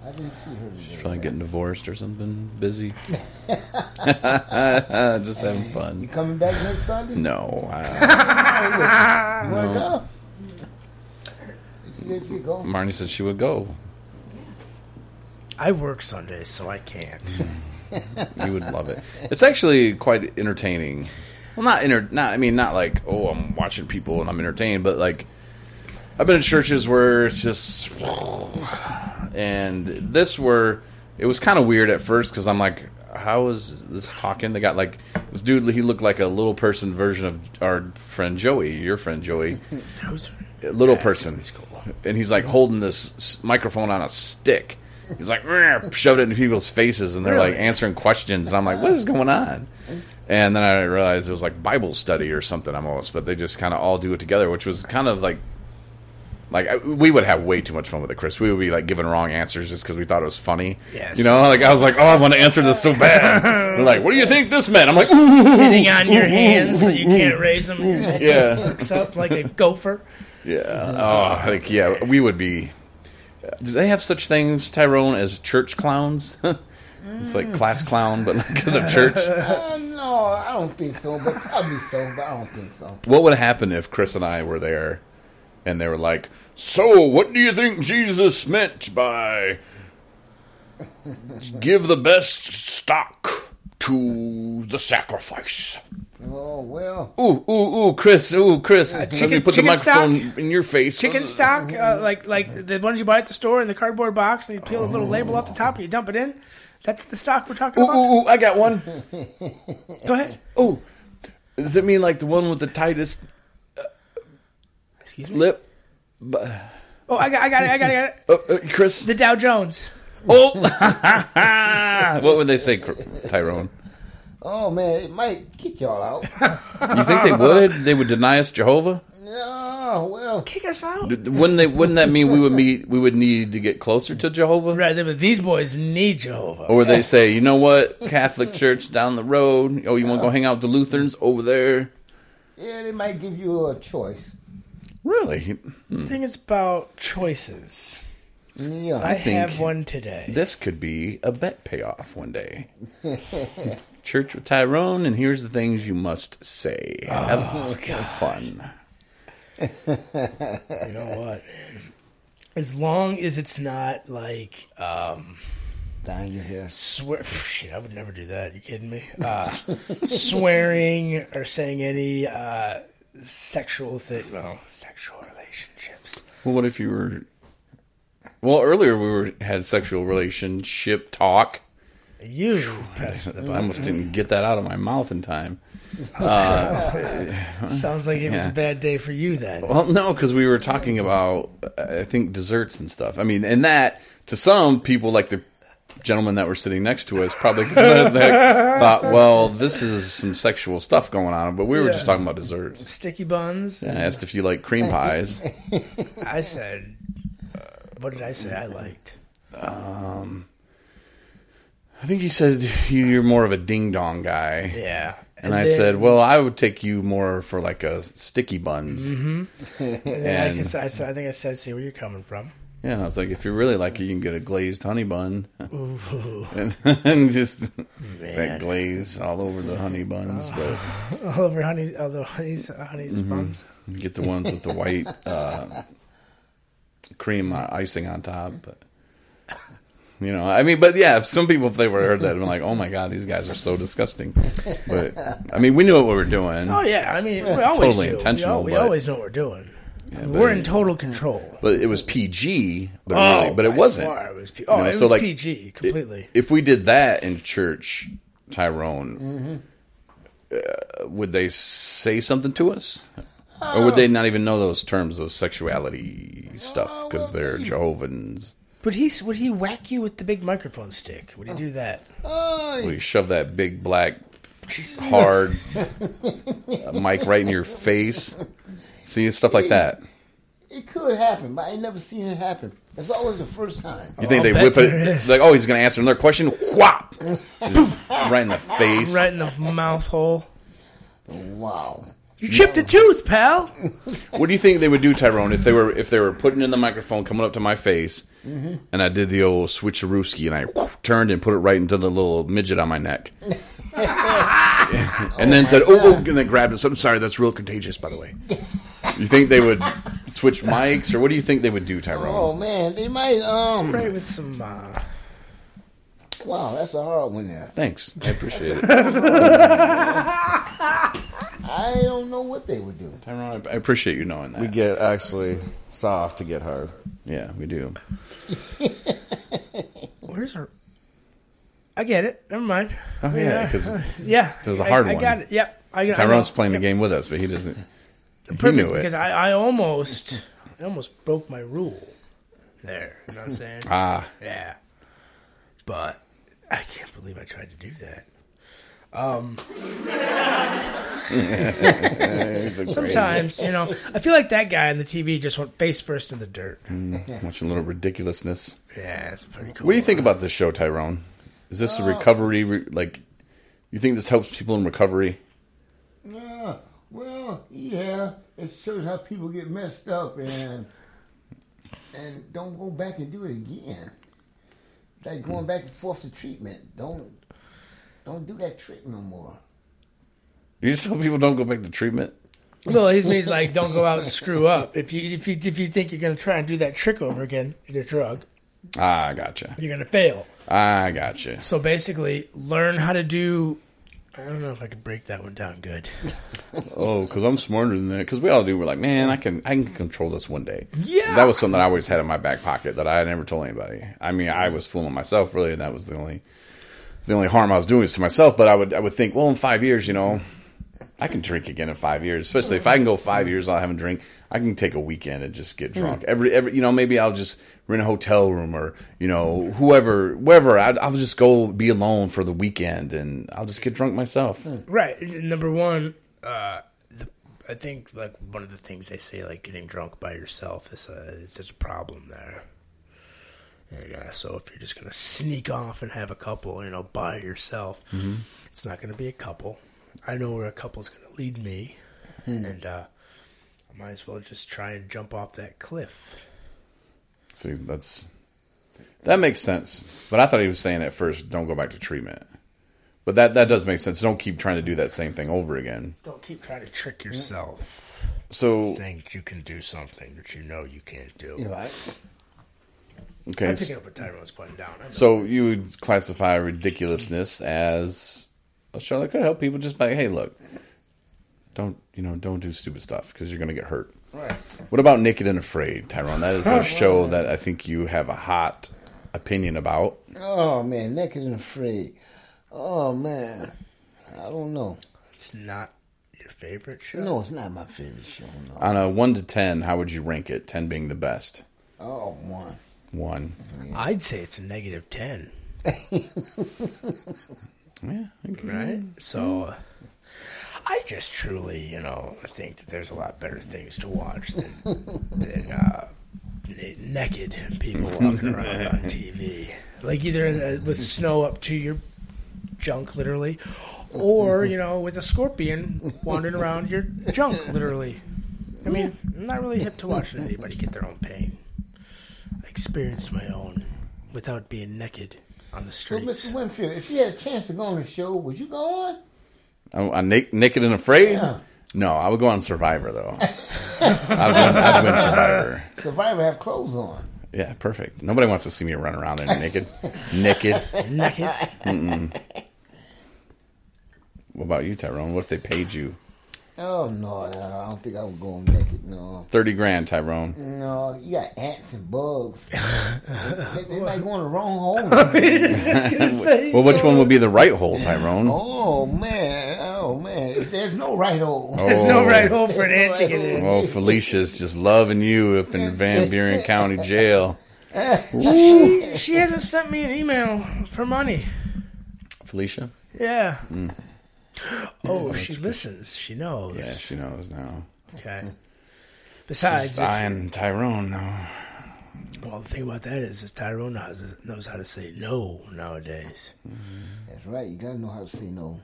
I didn't see her today. She's probably getting divorced or something. Busy. Just hey, having fun. You coming back next Sunday? No. I, you want to no. go? Marnie said she would go. I work Sundays, so I can't. You would love it. It's actually quite entertaining. Well, not enter- not I mean, not like, oh, I'm watching people and I'm entertained, but like, I've been in churches where it's just, and this where it was kind of weird at first because I'm like, how is this talking? They got like this dude. He looked like a little person version of our friend Joey, your friend Joey, little person. And he's like holding this microphone on a stick. He's like, shoved it in people's faces, and they're really? like answering questions. And I'm like, what is going on? And then I realized it was like Bible study or something almost. But they just kind of all do it together, which was kind of like, like we would have way too much fun with it, Chris. We would be like giving wrong answers just because we thought it was funny. Yes. You know, like I was like, oh, I want to answer this so bad. They're like, what do you think this meant? I'm like, sitting on your hands so you can't raise them. Yeah. Looks up like a gopher. Yeah. Oh, like, yeah, we would be. Do they have such things, Tyrone, as church clowns? It's like class clown, but not because of church. Uh, no, I don't think so, but probably so, but I don't think so. What would happen if Chris and I were there and they were like, so what do you think Jesus meant by give the best stock to the sacrifice? Oh, well. Ooh, ooh, ooh, Chris, ooh, Chris. Uh, chicken, Let me put the microphone stock? in your face. Chicken stock, uh, like like the ones you buy at the store in the cardboard box, and you peel oh. a little label off the top, and you dump it in. That's the stock we're talking ooh, about? Ooh, ooh, I got one. Go ahead. Ooh. Does it mean like the one with the tightest uh, Excuse me? lip? Oh, I got, I got it, I got it, I got it. Uh, uh, Chris? The Dow Jones. Oh! What would they say, Tyrone? Oh, man, it might kick y'all out. You think they would? They would deny us Jehovah? No, well. Kick us out? Wouldn't, they, wouldn't that mean we would meet, we would need to get closer to Jehovah? Right, but these boys need Jehovah. Or they say, you know what, Catholic Church down the road. Oh, you want to go hang out with the Lutherans over there? Yeah, they might give you a choice. Really? Hmm. I think it's about choices. Yeah. So I, I think have one today. This could be a bet payoff one day. Church with Tyrone, and here's the things you must say. Oh, have God. fun. You know what? As long as it's not like um, dying your hair. Swear, shit, I would never do that. Are you kidding me? Uh, swearing or saying any uh, sexual thing. Well, sexual relationships. Well, what if you were? Well, earlier we were had sexual relationship talk. You press the I almost didn't get that out of my mouth in time. Uh, Sounds like it was yeah. a bad day for you then. Well, no, because we were talking about, I think, desserts and stuff. I mean, and that, to some people, like the gentleman that were sitting next to us, probably thought, well, this is some sexual stuff going on. But we were yeah. just talking about desserts. Sticky buns. And I asked if you like cream pies. I said, uh, what did I say I liked? Um... I think you said you're more of a ding-dong guy. Yeah. And, and I then, said, well, I would take you more for like a sticky buns. Mm-hmm. and and I, guess I, I think I said, see where you're coming from. Yeah, and I was like, if you really like it, you can get a glazed honey bun. Ooh. And, and just Man. that glaze all over the honey buns. Oh. But, all over honey, all the honey's, honey's mm-hmm. buns. You get the ones with the white uh, cream icing on top, but... You know, I mean, but yeah, some people, if they were heard that, would be like, oh my God, these guys are so disgusting. But, I mean, we knew what we were doing. Oh, yeah. I mean, we always Totally do. intentional. We, all, we but, always know what we're doing. Yeah, I mean, we're in total control. But it was P G, but, oh, really, but it wasn't. Far it was P- oh, you know, it was so like, P G, completely. If we did that in church, Tyrone, mm-hmm. uh, would they say something to us? Oh. Or would they not even know those terms of sexuality stuff because they're Jehovah's? But he would he whack you with the big microphone stick? Would he do that? Oh. Would he shove that big black hard mic right in your face? See, stuff like that. It could happen, but I ain't never seen it happen. It's always the first time. You think oh, they whip it? Like, oh, he's going to answer another question? Whop! Right in the face. Right in the mouth hole. Wow. You chipped no. a tooth, pal. What do you think they would do, Tyrone, if they were if they were putting in the microphone, coming up to my face, mm-hmm. and I did the old switcherooski, and I whoop, turned and put it right into the little midget on my neck. and oh then said, oh, oh, and then grabbed it. I'm sorry, that's real contagious, by the way. You think they would switch mics, or what do you think they would do, Tyrone? Oh, man, they might, um... spray with some, uh... Wow, that's a hard one there. Thanks. I appreciate it. I don't know what they would do. Tyrone, I appreciate you knowing that. We get, actually, soft to get hard. Yeah, we do. Where's our... I get it. Never mind. Oh, we, yeah, because... Uh, yeah. It was a hard I, one. I got it. Yep. I got, Tyrone's I playing yep. the game with us, but he doesn't... Perfect, he knew it. Because I, I almost I almost broke my rule there. You know what I'm saying? Ah. Yeah. But I can't believe I tried to do that. Um, sometimes, you know, I feel like that guy on the T V just went face first in the dirt. Mm, watching a little ridiculousness. Yeah, it's pretty cool. What do you think about this show, Tyrone? Is this oh. a recovery? Re- like, you think this helps people in recovery? Yeah. Well, yeah, it shows how people get messed up and and don't go back and do it again. Like going back and forth to treatment. Don't don't do that trick no more. You just tell people don't go back to treatment? Well, he means like don't go out and screw up. If you if you if you think you're gonna try and do that trick over again with your drug, ah, I gotcha. You're gonna fail. Ah, I gotcha. So basically, learn how to do. I don't know if I can break that one down good. Oh, because I'm smarter than that. Because we all do. We're like, man, I can I can control this one day. Yeah. That was something I always had in my back pocket that I never told anybody. I mean, I was fooling myself, really, and that was the only the only harm I was doing was to myself. But I would I would think, well, in five years, you know, I can drink again in five years. Especially if I can go five years, I'll have a drink. I can take a weekend and just get drunk. Mm. Every every you know, maybe I'll just rent a hotel room or, you know, whoever, wherever. I'd, I'll just go be alone for the weekend and I'll just get drunk myself. Right. Number one, uh, the, I think like one of the things they say, like getting drunk by yourself is a, it's such a problem there. Yeah. So if you're just gonna sneak off and have a couple, you know, by yourself, mm-hmm. it's not gonna be a couple. I know where a couple's going to lead me, hmm. and uh, I might as well just try and jump off that cliff. See, that's that makes sense. But I thought he was saying at first, don't go back to treatment. But that, that does make sense. Don't keep trying to do that same thing over again. Don't keep trying to trick yourself. So saying that you can do something that you know you can't do. You know, I, okay, I'm picking up what Tyrone's putting down. So you would classify ridiculousness as... Sure, that could help people just by, hey, look, don't, you know, don't do stupid stuff because you're going to get hurt. Right. What about Naked and Afraid, Tyrone? That is a show that I think you have a hot opinion about. Oh, man, Naked and Afraid. Oh, man. I don't know. It's not your favorite show? No, it's not my favorite show. No. On a one to ten, how would you rank it? ten being the best. Oh, one. One. Yeah. I'd say it's a negative ten. Yeah, right. So, uh, I just truly, you know, I think that there's a lot better things to watch than, than uh, naked people walking around on T V, like either in the, with snow up to your junk, literally, or you know, with a scorpion wandering around your junk, literally. I mean, I'm not really hip to watching anybody get their own pain. I experienced my own without being naked. On the streets. So, Mister Winfield, if you had a chance to go on the show, would you go on? Oh, I'm na- naked and afraid? Yeah. No, I would go on Survivor, though. I'd go on Survivor. Survivor have clothes on. Yeah, perfect. Nobody wants to see me run around in naked. Naked. Naked. Mm-mm. What about you, Tyrone? What if they paid you? Oh, no, I don't think I would go on naked, no. thirty grand, Tyrone. No, you got ants and bugs. they they might go on the wrong hole. I mean, just gonna say, well, which one would be the right hole, Tyrone? Oh, man. I don't Oh, man. There's no right hole. There's oh. no right hole for an ant to get in. Oh, Felicia's just loving you up in Van Buren County Jail. she, she hasn't sent me an email for money. Felicia? Yeah. Mm. Oh, yeah, she listens. She knows. Yeah, she knows now. Okay. Besides, I and Tyrone know. Well, the thing about that is, is Tyrone knows, knows how to say no nowadays. Mm-hmm. That's right. You gotta know how to say no.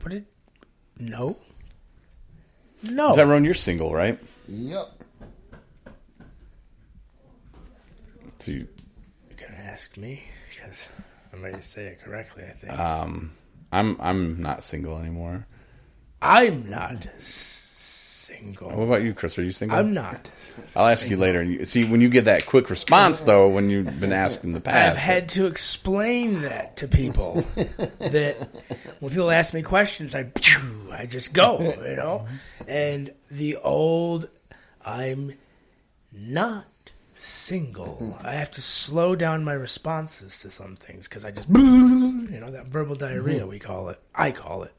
But it, no, no. Tyrone, you're single, right? Yep. So you, you're gonna ask me because I might say it correctly. I think. Um, I'm I'm not single anymore. I'm not. Single. What about you, Chris? Are you single? I'm not. I'll ask single. you later. And you, see, when you get that quick response, though, when you've been asked in the past, I've had to explain that to people. That when people ask me questions, I I just go, you know. And the old, I'm not single. I have to slow down my responses to some things because I just, you know, that verbal diarrhea we call it. I call it.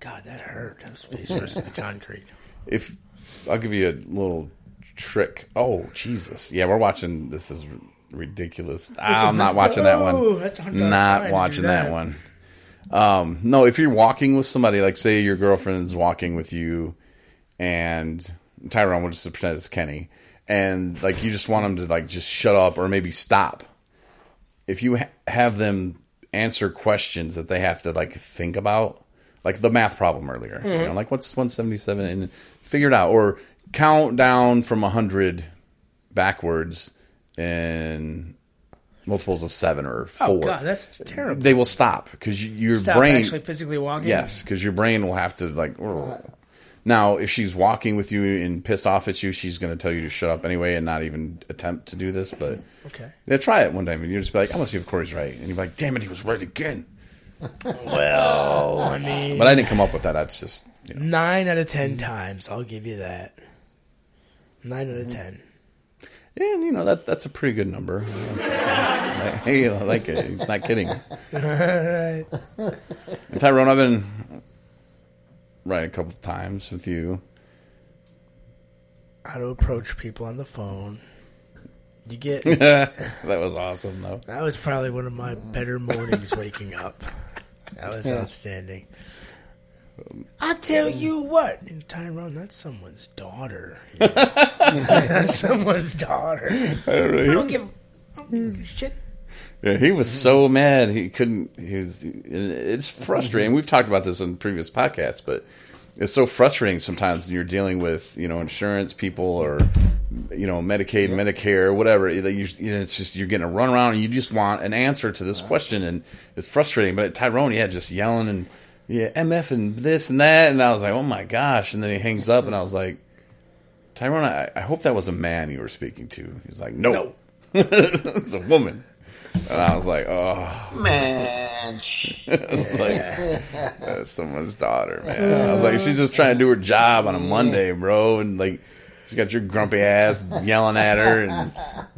God, that hurt. That was face first in the concrete. If I'll give you a little trick. Oh, Jesus. Yeah, we're watching. This is r- ridiculous. I'm not watching that one. That's not watching that one. Um, no, if you're walking with somebody, like say your girlfriend's walking with you and Tyrone, we'll just pretend it's Kenny. And like you just want them to like just shut up or maybe stop. If you ha- have them answer questions that they have to like think about. Like the math problem earlier. Mm-hmm. You know, like, what's one seventy-seven? And figure it out. Or count down from one hundred backwards in multiples of seven or four. Oh, God, that's terrible. They will stop. Because your stop brain... actually physically walking? Yes, because your brain will have to, like... Urgh. Now, if she's walking with you and pissed off at you, she's going to tell you to shut up anyway and not even attempt to do this. But okay, yeah, try it one time. And you'll just be like, I'm going to see if Corey's right. And you'll be like, damn it, he was right again. Well, I mean... But I didn't come up with that. That's just... You know. Nine out of ten times, I'll give you that. Nine out of ten. And, you know, that that's a pretty good number. Like, hey, I like it. He's not kidding. All right. And Tyrone, I've been right a couple times with you. How to approach people on the phone. You get... That was awesome, though. That was probably one of my better mornings waking up. That was yeah. outstanding. Um, I tell um, you what, and Tyrone, that's someone's daughter. You know? That's someone's daughter. I don't, know, I don't was, give oh, shit. Yeah, he was so mad he couldn't. He was, it's frustrating. We've talked about this in previous podcasts, but it's so frustrating sometimes when you're dealing with, you know, insurance people or, you know, Medicaid, Medicare, whatever. You, you know, it's just you're getting a runaround and you just want an answer to this question. And it's frustrating. But Tyrone, yeah, just yelling and, yeah, M F and this and that. And I was like, oh, my gosh. And then he hangs up and I was like, Tyrone, I, I hope that was a man you were speaking to. He's like, no, no. It's a woman. And I was like, oh. Man. I was like, that's someone's daughter, man. I was like, she's just trying to do her job on a Monday, bro. And, like, she got your grumpy ass yelling at her. And I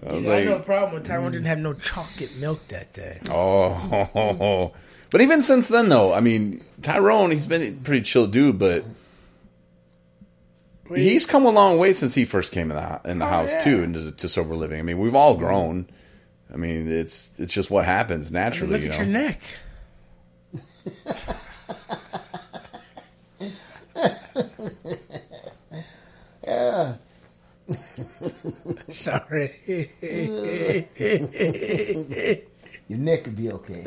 was you know, like, I had no problem with Tyrone didn't have no chocolate milk that day. Oh. But even since then, though, I mean, Tyrone, he's been a pretty chill dude, but Wait. he's come a long way since he first came in the, in the oh, house, yeah. too, into to sober living. I mean, we've all grown. I mean, it's it's just what happens naturally. I mean, look you know? at your neck. Yeah. Sorry. Your neck could be okay.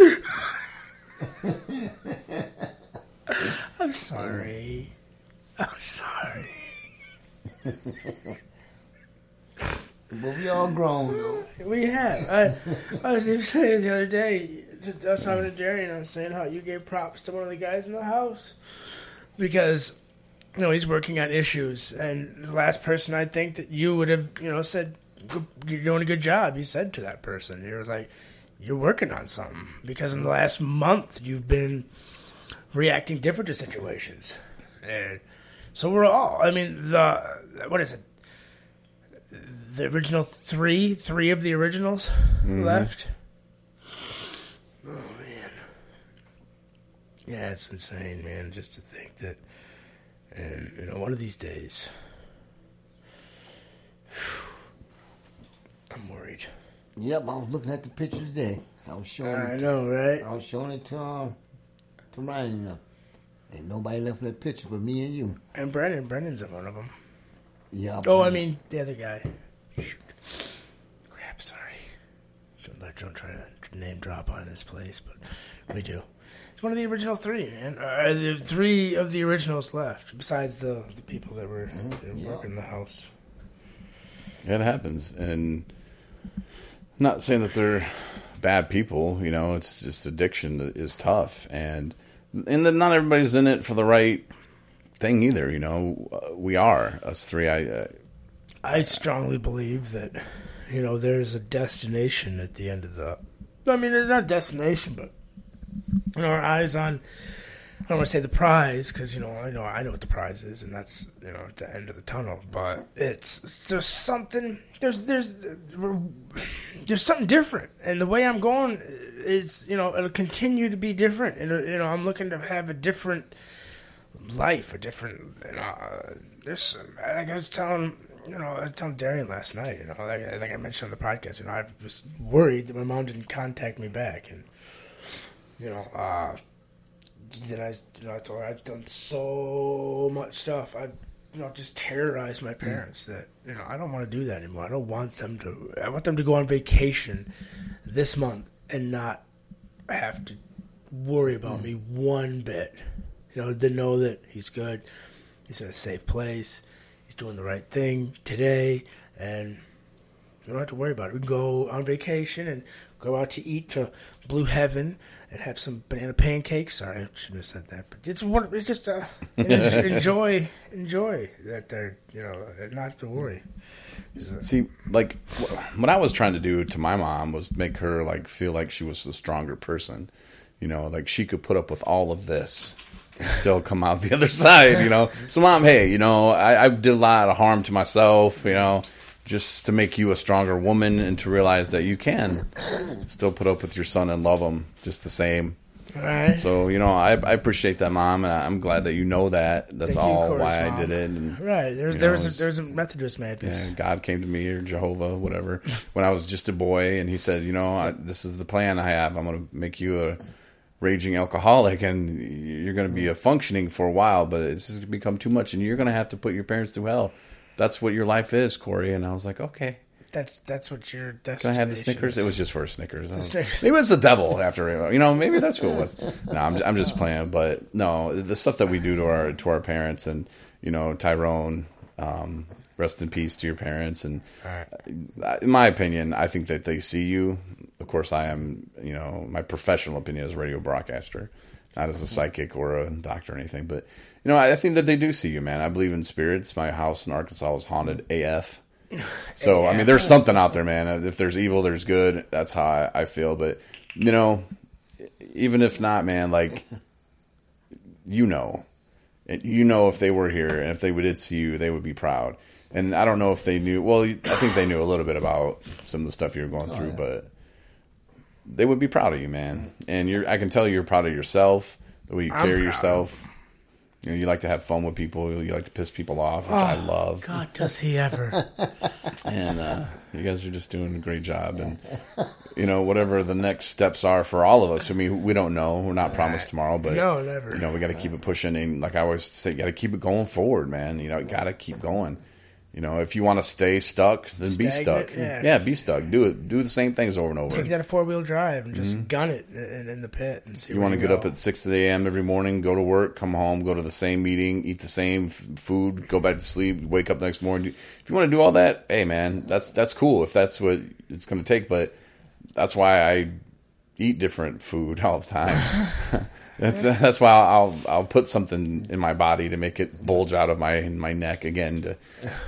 I'm sorry. I'm sorry. But we all grown, though. We have. I, I was even saying the other day, I was talking to Jerry, and I was saying how you gave props to one of the guys in the house. Because, you know, he's working on issues. And the last person I think that you would have, you know, said, you're doing a good job, you said to that person. You were like, you're working on something. Because in the last month, you've been reacting different to situations. And so we're all, I mean, the what is it? The original three, three of the originals mm-hmm. left. Oh, man. Yeah, it's insane, man, just to think that, and, you know, one of these days, whew, I'm worried. Yep, I was looking at the picture today. I was showing I it. I know, right? I was showing it to, um, to Ryan, you know. Ain't nobody left that picture but me and you. And Brennan. Brennan's one of them. Yeah. Oh, I mean, the other guy. Shoot. Crap, sorry. I don't try to name drop on this place, but we do. It's one of the original three, man. Uh, the three of the originals left, besides the, the people that were mm-hmm. yeah. working the house. It happens. And I'm not saying that they're bad people, you know, it's just addiction is tough. And... And then not everybody's in it for the right thing either, you know. We are, us three. I uh, I strongly believe that, you know, there's a destination at the end of the... I mean, it's not a destination, but, you know, our eyes on... I don't want to say the prize, because, you know, I know I know what the prize is, and that's, you know, at the end of the tunnel. But it's... There's something... There's... There's, there's something different. And the way I'm going... Is, you know, it'll continue to be different, and you know, I'm looking to have a different life, a different. You know, uh, there's like I was telling, you know, I was telling Darian last night. You know, like, like I mentioned on the podcast, you know, I was worried that my mom didn't contact me back, and you know, uh, then I, you know, I told her I've done so much stuff. I've, you know, just terrorized my parents that you know I don't want to do that anymore. I don't want them to. I want them to go on vacation this month. And not have to worry about me one bit. You know, to know that he's good, he's in a safe place, he's doing the right thing today, and you don't have to worry about it. We can go on vacation and go out to eat to Blue Heaven and have some banana pancakes. Sorry, I shouldn't have said that. But it's, it's just, uh, you know, just enjoy, enjoy that they're, you know, not to worry. See, like, what I was trying to do to my mom was make her, like, feel like she was the stronger person. You know, like, she could put up with all of this and still come out the other side, you know. So, Mom, hey, you know, I, I did a lot of harm to myself, you know, just to make you a stronger woman and to realize that you can still put up with your son and love him just the same. All right. So, you know, I, I appreciate that, Mom, and I'm glad that you know that. That's Thank all you, Corey's why mom. I did it. And, right. There's, there, know, was a, there was a Methodist madness. Yeah, God came to me, or Jehovah, whatever, when I was just a boy, and he said, you know, I, this is the plan I have. I'm going to make you a raging alcoholic, and you're going to be a functioning for a while, but it's just going to become too much, and you're going to have to put your parents through hell. That's what your life is, Corey. And I was like, okay. That's that's what your destination. Can I have the Snickers? It was just for Snickers. Was, maybe it was the devil after, you know, maybe that's what it was. No, I'm, I'm just playing. But no, the stuff that we do to our to our parents and, you know, Tyrone, um, rest in peace to your parents. And in my opinion, I think that they see you. Of course, I am, you know, my professional opinion as a radio broadcaster, not as a psychic or a doctor or anything. But, you know, I think that they do see you, man. I believe in spirits. My house in Arkansas was haunted A F. So, I mean, there's something out there, man. If there's evil, there's good. That's how I, I feel. But, you know, even if not, man, like, you know. You know if they were here and if they did see you, they would be proud. And I don't know if they knew. Well, I think they knew a little bit about some of the stuff you were going through. Oh, yeah. But they would be proud of you, man. And you're, I can tell you're proud of yourself, the way you carry yourself. You know, you like to have fun with people. You like to piss people off, which oh, I love. God, does he ever. And uh, you guys are just doing a great job. And, you know, whatever the next steps are for all of us. I mean, we don't know. We're not promised tomorrow. But, no, never. You know, we got to keep it pushing. And like I always say, you got to keep it going forward, man. You know, got to keep going. You know, if you want to stay stuck, then Stagnant, be stuck. Yeah. yeah, be stuck. Do it. Do the same things over and over. Take that four-wheel drive and just mm-hmm. gun it in, in the pit. And see you want to get go. up at six a.m. every morning, go to work, come home, go to the same meeting, eat the same food, go back to sleep, wake up the next morning. If you want to do all that, hey, man, that's that's cool if that's what it's going to take. But that's why I eat different food all the time. That's that's why I'll I'll put something in my body to make it bulge out of my my neck again to,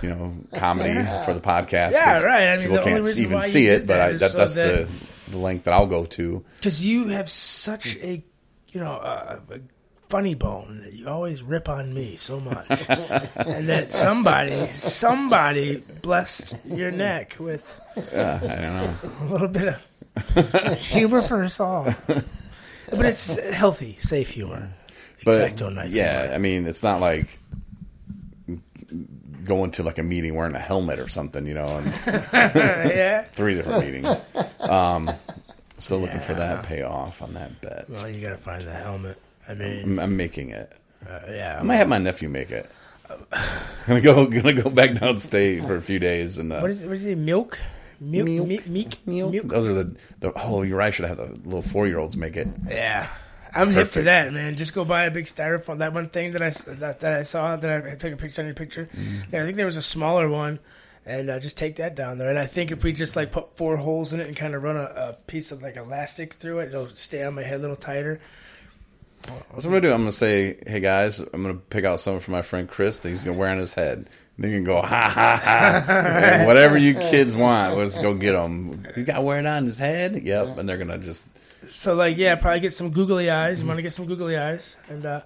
you know, comedy yeah. for the podcast. Yeah, right. I mean, people the can't only even see it, but that I, that, so that's that, the, the length that I'll go to. Because you have such a, you know, uh, a funny bone that you always rip on me so much, and that somebody somebody blessed your neck with. Uh, I don't know. A little bit of humor for us all. But but it's healthy, safe humor. But, Exacto knife yeah, humor. I mean, it's not like going to like a meeting wearing a helmet or something, you know. And yeah. Three different meetings. Um, still yeah. looking for that payoff on that bet. Well, you got to find the helmet. I mean, I'm, I'm making it. Uh, yeah, I'm I might gonna, have my nephew make it. I'm gonna go, gonna go back downstate for a few days and. Uh, what is it? What is it? Milk, milk, milk, milk, milk. milk? milk? Those are the, the. Oh, you're right. I should have the little four year olds make it. Yeah, I'm Perfect. hip to that, man. Just go buy a big styrofoam. That one thing that I that, that I saw that I took a picture on your picture. Mm-hmm. Yeah, I think there was a smaller one, and uh, just take that down there. And I think if we just like put four holes in it and kind of run a, a piece of like elastic through it, it'll stay on my head a little tighter. That's what I'm going to do. I'm going to say, hey, guys, I'm going to pick out something for my friend Chris that he's going to wear on his head. And then you can go, ha, ha, ha. And whatever you kids want, let's go get them. He got wearing on his head? Yep. And they're going to just. So, like, yeah, probably get some googly eyes. You want to get some googly eyes. And uh,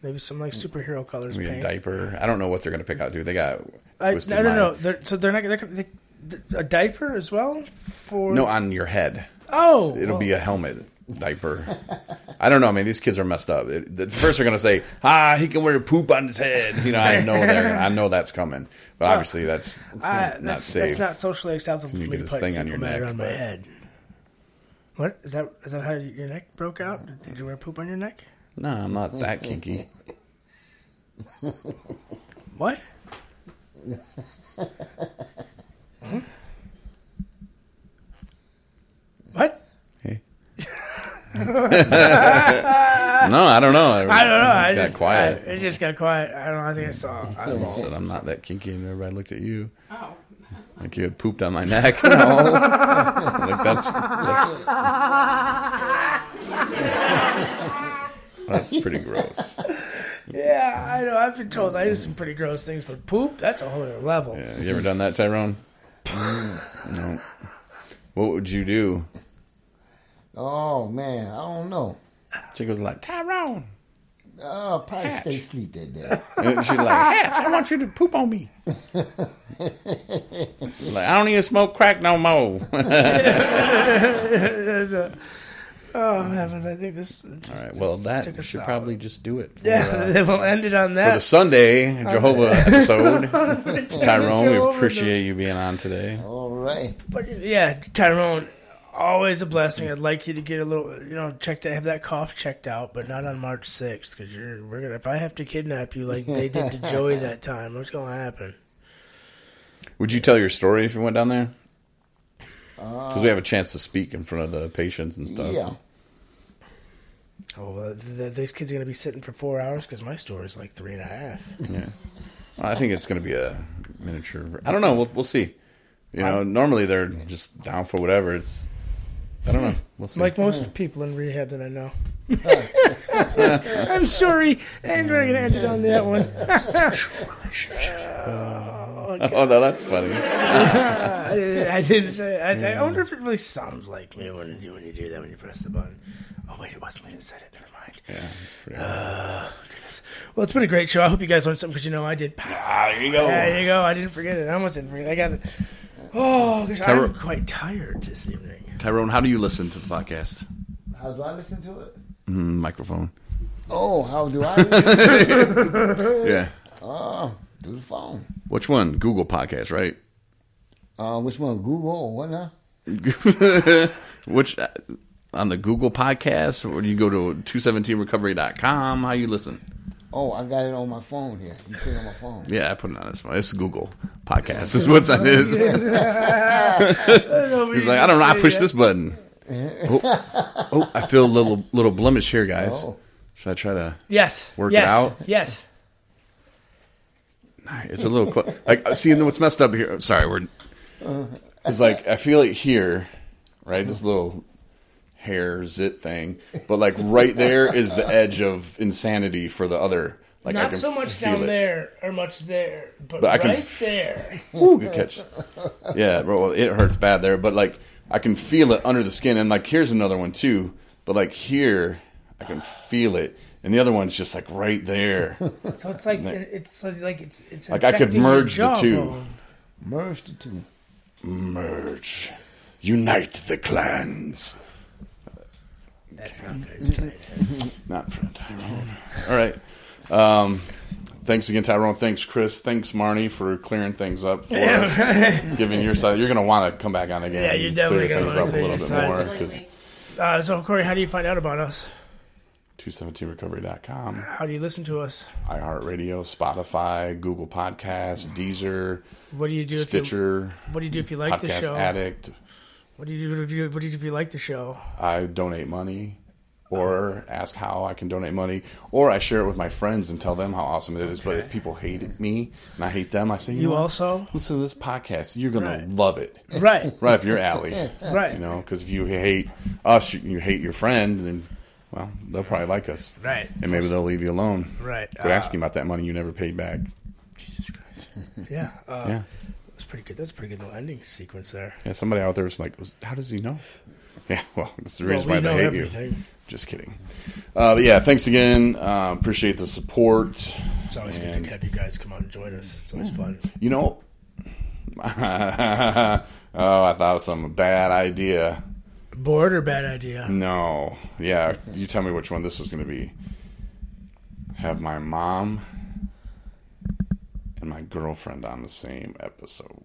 maybe some, like, superhero colors. Maybe paint. A diaper. I don't know what they're going to pick out, dude. They got. I, I don't mind. know. They're, so they're not going to. A diaper as well? For No, on your head. Oh. It'll well. be a helmet. Diaper. I don't know, man. These kids are messed up. It, the first, they're gonna say, "Ah, he can wear poop on his head." You know, I know they're. I know that's coming, but well, obviously that's I, not that's, safe. That's not socially acceptable. You for me get to this thing on your neck, on my head. What is that? Is that how your neck broke out? Did you wear poop on your neck? No, I'm not that kinky. What? Hmm? What? no, I don't know. I, I don't know. It just I got just, quiet. I, it just got quiet. I don't know. I think I saw. I don't know. said I'm not that kinky, and everybody looked at you. Oh, like you had pooped on my neck. No, like that's that's, that's pretty gross. Yeah, I know. I've been told I do some pretty gross things, but poop, that's a whole other level. Yeah, you ever done that, Tyrone? No. What would you do? Oh, man, I don't know. She goes like, Tyrone. Oh, probably hatch. Stay asleep that day. And she's like, Hatch, I want you to poop on me. Like, I don't even smoke crack no more. a, oh, heavens, I think this... All right, well, that should solid. probably just do it. For, yeah, uh, we'll end it on that. For the Sunday Jehovah episode. Tyrone, Jehovah we appreciate them. you being on today. All right. But, yeah, Tyrone... Always a blessing. I'd like you to get a little, you know, check that, have that cough checked out, but not on March sixth because you're. We're gonna. If I have to kidnap you like they did to Joey that time, what's gonna happen? Would you tell your story if you went down there? Because uh, we have a chance to speak in front of the patients and stuff. Yeah. Oh, well, the, these kids are gonna be sitting for four hours because my story is like three and a half. Yeah. Well, I think it's gonna be a miniature. I don't know. We'll we'll see. You know, I'm, normally they're just down for whatever. It's. I don't know. We'll see. Like most people in rehab that I know. I'm sorry. And we're going to end it on that one. oh, God. oh, no, that's funny. I didn't say I, I wonder if it really sounds like me when you, when you do that, when you press the button. Oh, wait, it wasn't me that said it. Never mind. Yeah, that's pretty uh, goodness. Well, it's been a great show. I hope you guys learned something because, you know, I did. Ah, there you go. Yeah, there you go. I didn't forget it. I almost didn't forget it. I got it. Oh, gosh, Tyrone, I'm quite tired this evening. Tyrone, how do you listen to the podcast? How do I listen to it? Mm, microphone. Oh, how do I listen to it? Yeah. Uh, through the phone. Which one? Google Podcasts, right? Uh, which one? Google or what now? Which, uh, on the Google Podcasts, or do you go to two seventeen recovery dot com? How you listen? Oh, I got it on my phone here. You put it on my phone. Yeah, I put it on his phone. It's Google Podcasts. It's what's on his. He's like, I don't know. I push this button. Oh, oh, I feel a little little blemish here, guys. Oh. Should I try to yes. work yes. it out? Yes. It's a little close. Like, see, what's messed up here? Sorry, we're. It's like I feel it here, right? This little. Hair zit thing, but like right there is the edge of insanity for the other. Like not I can so much down it. There or much there, but, but right I can f- there. Ooh, good catch. Yeah, well, it hurts bad there, but like I can feel it under the skin, and like here's another one too. But like here, I can feel it, and the other one's just like right there. So it's like then, it's like it's it's like I could merge the two. Bone. Merge the two. Merge, unite the clans. That's not very Tyrone. Not for Tyrone. All right. Um, thanks again, Tyrone. Thanks, Chris. Thanks, Marnie, for clearing things up for us. Giving your side. You're going to want to come back on again. Yeah, you're definitely going to want to clear things up a little bit more. Uh, so, Corey, how do you find out about us? two seventeen recovery dot com. How do you listen to us? iHeartRadio, Spotify, Google Podcasts, Deezer. What do you do? Stitcher. If you, what do you do if you like the show? Podcast Addict. What do you do if you, what do you do if you like the show? I donate money, or ask how I can donate money, or I share it with my friends and tell them how awesome it is. Okay. But if people hate me and I hate them, I say, you, you know, also listen to this podcast. You're gonna right. love it, right? Right up your alley, right? You know, because if you hate us, you hate your friend, then. Well, they'll probably like us. Right. And maybe they'll leave you alone. Right. We're uh, asking about that money you never paid back. Jesus Christ. Yeah. Uh, yeah. That's pretty good. That's a pretty good little ending sequence there. Yeah, somebody out there was like, how does he know? Yeah, well, that's the reason well, we why they hate everything. You. Just kidding. Uh, but yeah, thanks again. Uh, appreciate the support. It's always and, good to have you guys come out and join us. It's always yeah. fun. You know, oh, I thought of some bad idea. Bored or bad idea? No. Yeah, you tell me which one this is going to be. Have my mom and my girlfriend on the same episode.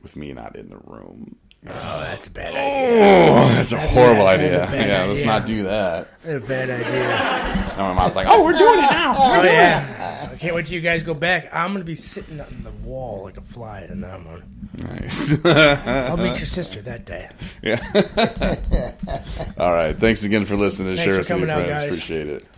With me not in the room. Oh, that's a bad idea. Oh, that's a that's horrible bad, idea. That's a bad yeah, idea. Let's not do that. That's a bad idea. And my mom's like, oh, we're doing it now. We're oh, doing yeah. It. I can't wait till you guys go back. I'm going to be sitting on the wall like a fly in that one. Nice. I'll meet your sister that day. Yeah. All right. Thanks again for listening. Thanks Share for us coming with your friends. Out, guys. Appreciate it.